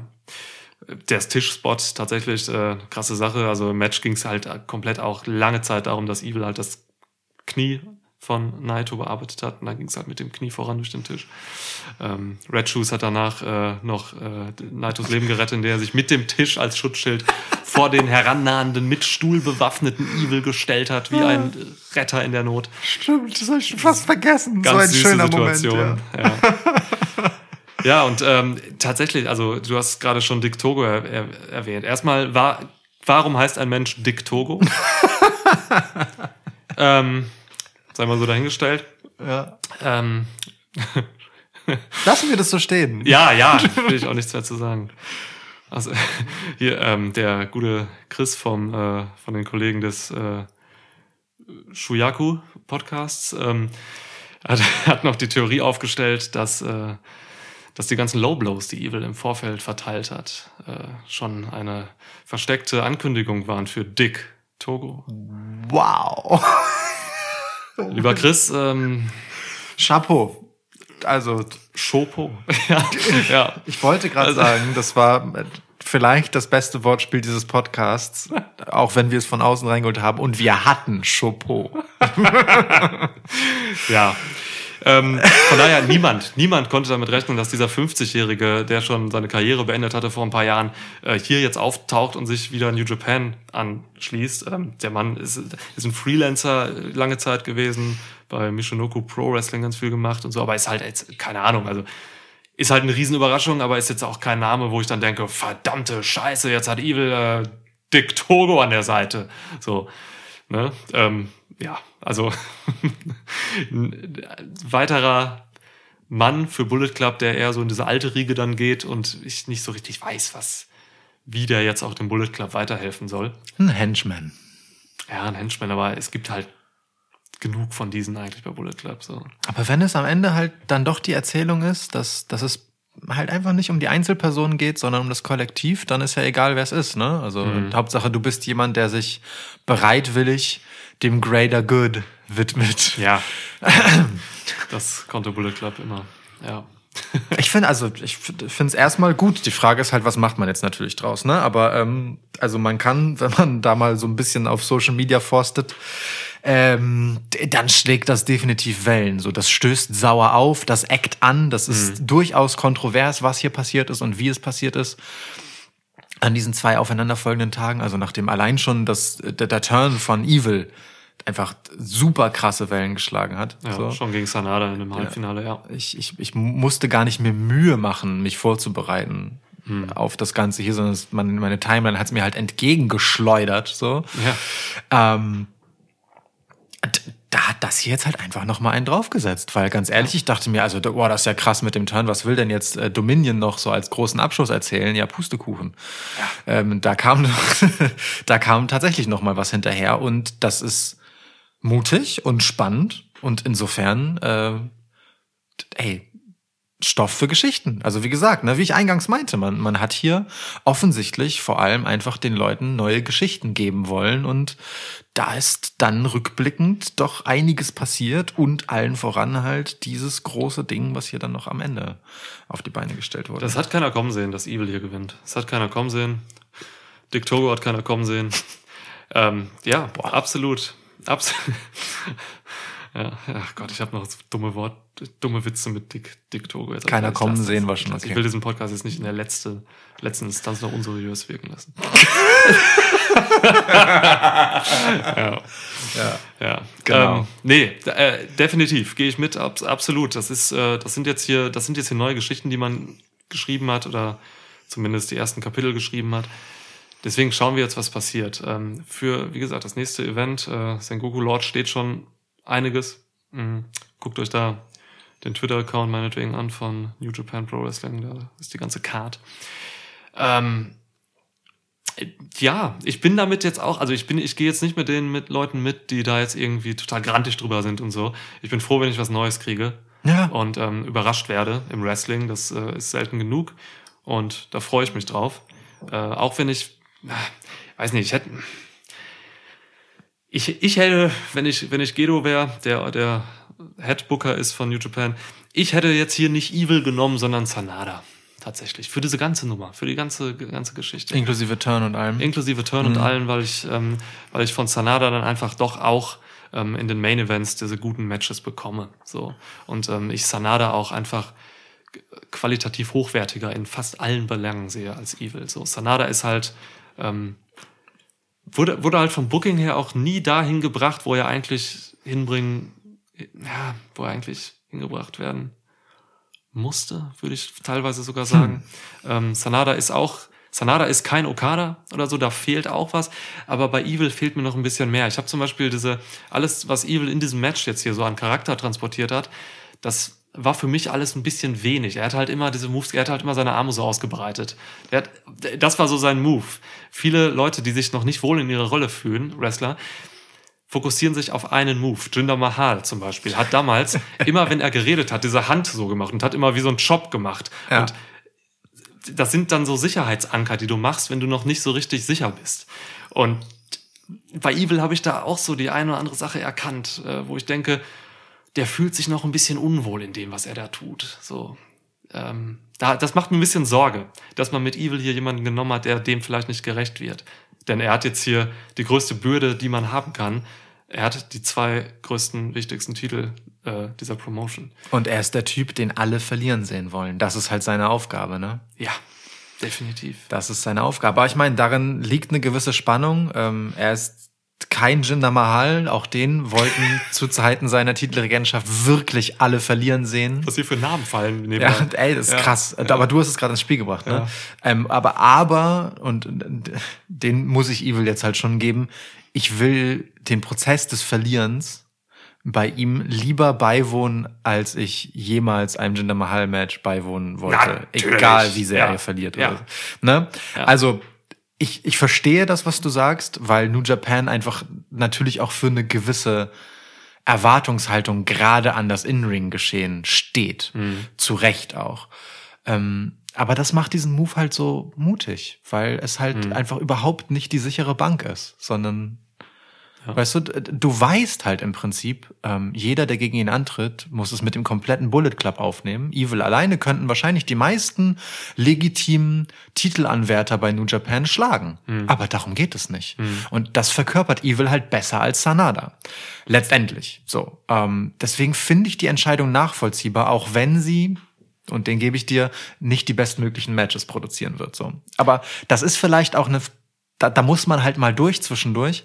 Der Tischspot tatsächlich krasse Sache. Also im Match ging es halt komplett auch lange Zeit darum, dass Evil halt das Knie von Naito bearbeitet hat. Und dann ging es halt mit dem Knie voran durch den Tisch. Red Shoes hat danach noch Naitos Leben gerettet, indem er sich mit dem Tisch als Schutzschild vor den herannahenden, mit Stuhl bewaffneten Evil gestellt hat, wie ein Retter in der Not. Stimmt, das habe ich schon fast vergessen. Ganz so ein süße schöner Situation. Moment, ja. Ja, und tatsächlich, also du hast gerade schon Dick Togo erwähnt. Erstmal, warum heißt ein Mensch Dick Togo? Sei mal so dahingestellt. Ja. Lassen wir das so stehen. Ja, will ich auch nichts mehr zu sagen. Also hier, der gute Chris von den Kollegen des Shuyaku-Podcasts hat noch die Theorie aufgestellt, dass die ganzen Low-Blows, die Evil im Vorfeld verteilt hat, schon eine versteckte Ankündigung waren für Dick Togo. Wow. Lieber Chris, Chapeau. Also Chopo. Ja. Ich wollte gerade sagen, das war vielleicht das beste Wortspiel dieses Podcasts, auch wenn wir es von außen reingeholt haben. Und wir hatten Chapeau. Ja. Von daher, niemand konnte damit rechnen, dass dieser 50-Jährige, der schon seine Karriere beendet hatte vor ein paar Jahren, hier jetzt auftaucht und sich wieder New Japan anschließt. Der Mann ist ein Freelancer lange Zeit gewesen, bei Michinoku Pro Wrestling ganz viel gemacht und so, aber ist halt jetzt, keine Ahnung, also ist halt eine Riesenüberraschung, aber ist jetzt auch kein Name, wo ich dann denke, verdammte Scheiße, jetzt hat Evil Dick Togo an der Seite. So, ne? Ja, also ein weiterer Mann für Bullet Club, der eher so in diese alte Riege dann geht und ich nicht so richtig weiß, wie der jetzt auch dem Bullet Club weiterhelfen soll. Ein Henchman. Ja, ein Henchman, aber es gibt halt genug von diesen eigentlich bei Bullet Club. So. Aber wenn es am Ende halt dann doch die Erzählung ist, dass es halt einfach nicht um die Einzelpersonen geht, sondern um das Kollektiv, dann ist ja egal, wer es ist, ne? Also Hauptsache, du bist jemand, der sich bereitwillig dem Greater Good widmet. Ja. Das konnte Bullet Club immer. Ja. Ich finde es erstmal gut. Die Frage ist halt, was macht man jetzt natürlich draus, ne? Aber also man kann, wenn man da mal so ein bisschen auf Social Media forstet, dann schlägt das definitiv Wellen. So, das stößt sauer auf, das eckt an, das ist durchaus kontrovers, was hier passiert ist und wie es passiert ist. An diesen zwei aufeinanderfolgenden Tagen, also nachdem allein schon der Turn von Evil einfach super krasse Wellen geschlagen hat. Ja, so. Schon gegen Sanada in dem Halbfinale, ja. Ich musste gar nicht mehr Mühe machen, mich vorzubereiten auf das Ganze hier, sondern meine Timeline hat es mir halt entgegengeschleudert. So. Ja. Da hat das hier jetzt halt einfach nochmal einen draufgesetzt, weil ganz ehrlich, ich dachte mir, also boah, das ist ja krass mit dem Turn, was will denn jetzt Dominion noch so als großen Abschluss erzählen? Ja, Pustekuchen. Ja. Da kam tatsächlich nochmal was hinterher und das ist mutig und spannend und insofern, ey, Stoff für Geschichten. Also wie gesagt, ne, wie ich eingangs meinte, man hat hier offensichtlich vor allem einfach den Leuten neue Geschichten geben wollen und da ist dann rückblickend doch einiges passiert und allen voran halt dieses große Ding, was hier dann noch am Ende auf die Beine gestellt wurde. Das hat keiner kommen sehen, dass Evil hier gewinnt. Das hat keiner kommen sehen. Dick Togo hat keiner kommen sehen. Ja, boah, absolut. Ja, ach Gott, ich habe noch dumme Witze mit Dick Togo. Jetzt keiner kommen sehen war schon okay. Ich will diesen Podcast jetzt nicht in der letzten Instanz noch unseriös wirken lassen. Ja, genau. Definitiv gehe ich mit, absolut. Das sind jetzt hier neue Geschichten, die man geschrieben hat oder zumindest die ersten Kapitel geschrieben hat. Deswegen schauen wir jetzt, was passiert. Für, wie gesagt, das nächste Event, Sengoku Lord, steht schon einiges. Guckt euch da den Twitter-Account meinetwegen an von New Japan Pro Wrestling, da ist die ganze Card. Ja, ich bin damit jetzt auch, also ich gehe jetzt nicht mit Leuten mit, die da jetzt irgendwie total grantig drüber sind und so. Ich bin froh, wenn ich was Neues kriege und überrascht werde im Wrestling. Das ist selten genug und da freue ich mich drauf. Auch wenn ich, weiß nicht, ich hätte, wenn ich Gedo wäre, der Headbooker ist von New Japan, ich hätte jetzt hier nicht Evil genommen, sondern Sanada. Tatsächlich. Für diese ganze Nummer, für die ganze Geschichte. Inklusive Turn und allem. Weil ich von Sanada dann einfach doch auch in den Main Events diese guten Matches bekomme. So. Und ich Sanada auch einfach qualitativ hochwertiger in fast allen Belangen sehe als Evil. So, Sanada ist halt wurde halt vom Booking her auch nie dahin gebracht, wo er eigentlich hingebracht werden musste, würde ich teilweise sogar sagen. Sanada ist kein Okada oder so, da fehlt auch was, aber bei Evil fehlt mir noch ein bisschen mehr. Ich habe zum Beispiel alles, was Evil in diesem Match jetzt hier so an Charakter transportiert hat, das war für mich alles ein bisschen wenig. Er hat halt immer diese Moves, er hat halt immer seine Arme so ausgebreitet. Das war so sein Move. Viele Leute, die sich noch nicht wohl in ihrer Rolle fühlen, Wrestler, fokussieren sich auf einen Move. Jinder Mahal zum Beispiel hat damals, immer wenn er geredet hat, diese Hand so gemacht und hat immer wie so einen Chop gemacht. Ja. Und das sind dann so Sicherheitsanker, die du machst, wenn du noch nicht so richtig sicher bist. Und bei Evil habe ich da auch so die eine oder andere Sache erkannt, wo ich denke, der fühlt sich noch ein bisschen unwohl in dem, was er da tut. So, das macht mir ein bisschen Sorge, dass man mit Evil hier jemanden genommen hat, der dem vielleicht nicht gerecht wird. Denn er hat jetzt hier die größte Bürde, die man haben kann. Er hat die 2 größten, wichtigsten Titel dieser Promotion. Und er ist der Typ, den alle verlieren sehen wollen. Das ist halt seine Aufgabe, ne? Ja, definitiv. Das ist seine Aufgabe. Aber ich meine, darin liegt eine gewisse Spannung. Er ist kein Jinder Mahal, auch den wollten zu Zeiten seiner Titelregentschaft wirklich alle verlieren sehen. Was hier für Namen fallen. Nebenbei. Ja, ey, das ist krass. Ja. Aber du hast es gerade ins Spiel gebracht, ne? Ja. Und den muss ich Evil jetzt halt schon geben, ich will den Prozess des Verlierens bei ihm lieber beiwohnen, als ich jemals einem Jinder Mahal-Match beiwohnen wollte. Natürlich. Egal, wie sehr er verliert. Ja. Oder so, ne? Ja. Also, ich verstehe das, was du sagst, weil New Japan einfach natürlich auch für eine gewisse Erwartungshaltung gerade an das In-Ring-Geschehen steht. Zu Recht auch. Aber das macht diesen Move halt so mutig, weil es halt einfach überhaupt nicht die sichere Bank ist, sondern, weißt du weißt halt im Prinzip, jeder, der gegen ihn antritt, muss es mit dem kompletten Bullet Club aufnehmen. Evil alleine könnten wahrscheinlich die meisten legitimen Titelanwärter bei New Japan schlagen. Aber darum geht es nicht. Und das verkörpert Evil halt besser als Sanada. Letztendlich. So. Deswegen finde ich die Entscheidung nachvollziehbar, auch wenn sie, und den gebe ich dir, nicht die bestmöglichen Matches produzieren wird. So. Aber das ist vielleicht auch eine, da muss man halt mal durch zwischendurch,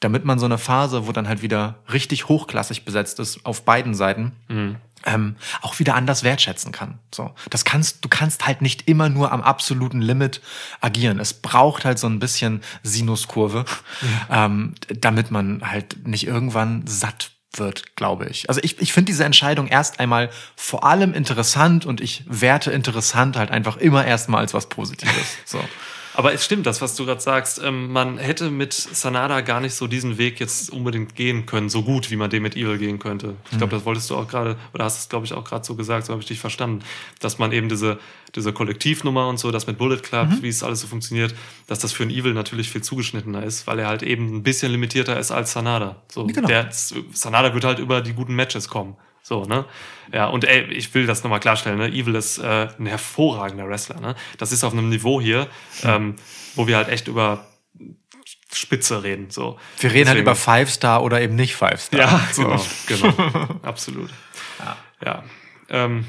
damit man so eine Phase, wo dann halt wieder richtig hochklassig besetzt ist, auf beiden Seiten, auch wieder anders wertschätzen kann. So, du kannst halt nicht immer nur am absoluten Limit agieren. Es braucht halt so ein bisschen Sinuskurve, damit man halt nicht irgendwann satt wird, glaube ich. Also ich finde diese Entscheidung erst einmal vor allem interessant und ich werte interessant halt einfach immer erstmal als was Positives. So. Aber es stimmt, das, was du gerade sagst, man hätte mit Sanada gar nicht so diesen Weg jetzt unbedingt gehen können, so gut, wie man den mit Evil gehen könnte. Ich glaube, das wolltest du auch gerade, oder hast es, glaube ich, auch gerade so gesagt, so habe ich dich verstanden, dass man eben diese Kollektivnummer und so, das mit Bullet Club, wie es alles so funktioniert, dass das für einen Evil natürlich viel zugeschnittener ist, weil er halt eben ein bisschen limitierter ist als Sanada. So, genau. Sanada wird halt über die guten Matches kommen. So, ne? Ja, und ey, ich will das nochmal klarstellen, ne? Evil ist ein hervorragender Wrestler, ne? Das ist auf einem Niveau hier, wo wir halt echt über Spitze reden, so. Wir reden halt über Five-Star oder eben nicht Five-Star. Ja, so. Genau. Absolut. Ja.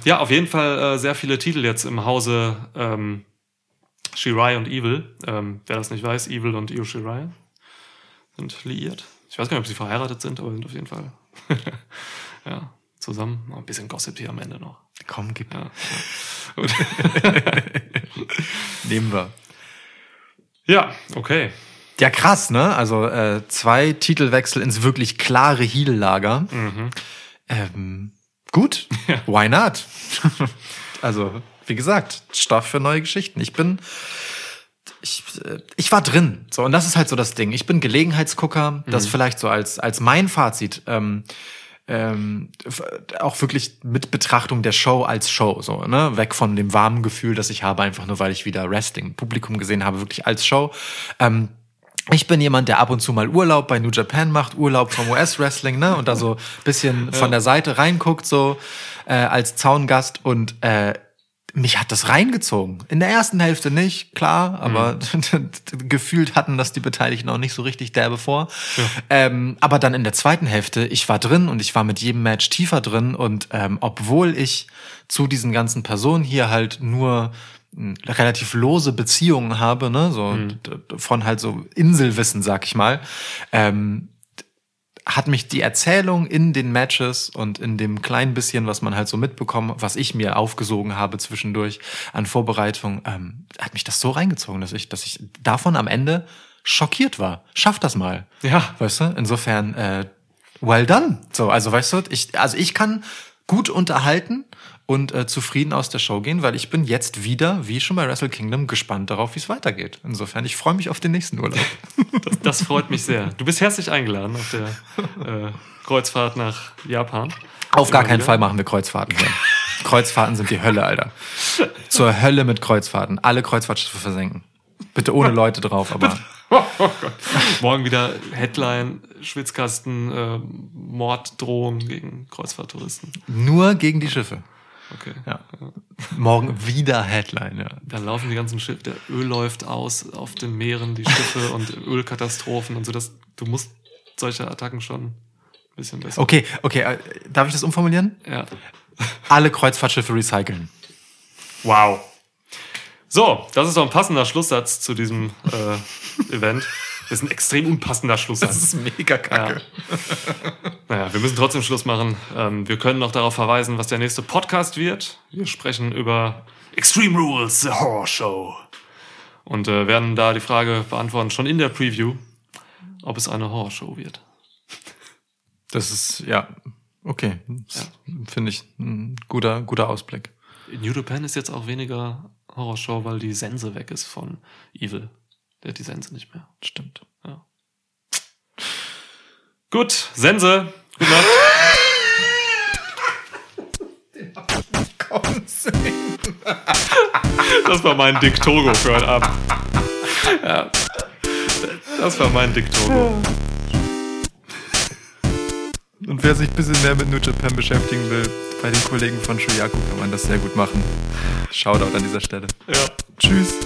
Ja, auf jeden Fall sehr viele Titel jetzt im Hause Shirai und Evil. Wer das nicht weiß, Evil und Io Shirai sind liiert. Ich weiß gar nicht, ob sie verheiratet sind, aber sind auf jeden Fall ja, zusammen. Ein bisschen Gossip hier am Ende noch. Komm, gib. Ja. Nehmen wir. Ja, okay. Ja, krass, ne? Also zwei Titelwechsel ins wirklich klare Heel-Lager. Gut, ja. Why not? Also, wie gesagt, Stoff für neue Geschichten. Ich war drin. So, und das ist halt so das Ding. Ich bin Gelegenheitsgucker. Das vielleicht so als mein Fazit. Auch wirklich mit Betrachtung der Show als Show. So, ne? Weg von dem warmen Gefühl, das ich habe, einfach nur, weil ich wieder Wrestling-Publikum gesehen habe, wirklich als Show. Ich bin jemand, der ab und zu mal Urlaub bei New Japan macht, Urlaub vom US-Wrestling, ne? Und da so ein bisschen von der Seite reinguckt, so als Zaungast. Und mich hat das reingezogen. In der ersten Hälfte nicht, klar, aber gefühlt hatten das die Beteiligten auch nicht so richtig derbe vor. Ja. Aber dann in der zweiten Hälfte, ich war drin und ich war mit jedem Match tiefer drin. Und obwohl ich zu diesen ganzen Personen hier halt nur relativ lose Beziehungen habe, ne, so von halt so Inselwissen, sag ich mal, hat mich die Erzählung in den Matches und in dem kleinen bisschen, was man halt so mitbekommen, was ich mir aufgesogen habe zwischendurch an Vorbereitung, hat mich das so reingezogen, dass ich davon am Ende schockiert war. Schaff das mal. Ja. Weißt du? Insofern, well done. So, also weißt du, ich kann gut unterhalten und zufrieden aus der Show gehen, weil ich bin jetzt wieder, wie schon bei Wrestle Kingdom, gespannt darauf, wie es weitergeht. Insofern, ich freue mich auf den nächsten Urlaub. Das freut mich sehr. Du bist herzlich eingeladen auf der Kreuzfahrt nach Japan. Auf gar keinen Fall machen wir Kreuzfahrten hier. Kreuzfahrten sind die Hölle, Alter. Zur Hölle mit Kreuzfahrten. Alle Kreuzfahrtschiffe versenken. Bitte ohne Leute drauf, aber... Oh Gott. Morgen wieder Headline, Schwitzkasten, Morddrohung gegen Kreuzfahrttouristen. Nur gegen die Schiffe. Okay. Ja. Morgen wieder Headline, ja. Dann laufen die ganzen Schiffe, der Öl läuft aus auf den Meeren, die Schiffe und Ölkatastrophen und so. Du musst solche Attacken schon ein bisschen besser. Okay. Darf ich das umformulieren? Ja. Alle Kreuzfahrtschiffe recyceln. Wow. So, das ist doch ein passender Schlusssatz zu diesem Event. Das ist ein extrem unpassender Schlusssatz. Das ist mega kacke. Ja. Naja, wir müssen trotzdem Schluss machen. Wir können noch darauf verweisen, was der nächste Podcast wird. Wir sprechen über Extreme Rules, The Horror Show. Und werden da die Frage beantworten, schon in der Preview, ob es eine Horror Show wird. Das ist, ja, okay. Ja. Finde ich ein guter Ausblick. New Japan ist jetzt auch weniger Horror Show, weil die Sense weg ist von Evil. Der hat die Sense nicht mehr. Stimmt. Ja. Gut, Sense. Gute Nacht. Das war mein Dick Togo für heute Abend. Ja. Das war mein Dick Togo. Und wer sich ein bisschen mehr mit New Japan beschäftigen will, bei den Kollegen von Shoyaku kann man das sehr gut machen. Shoutout an dieser Stelle. Ja. Tschüss.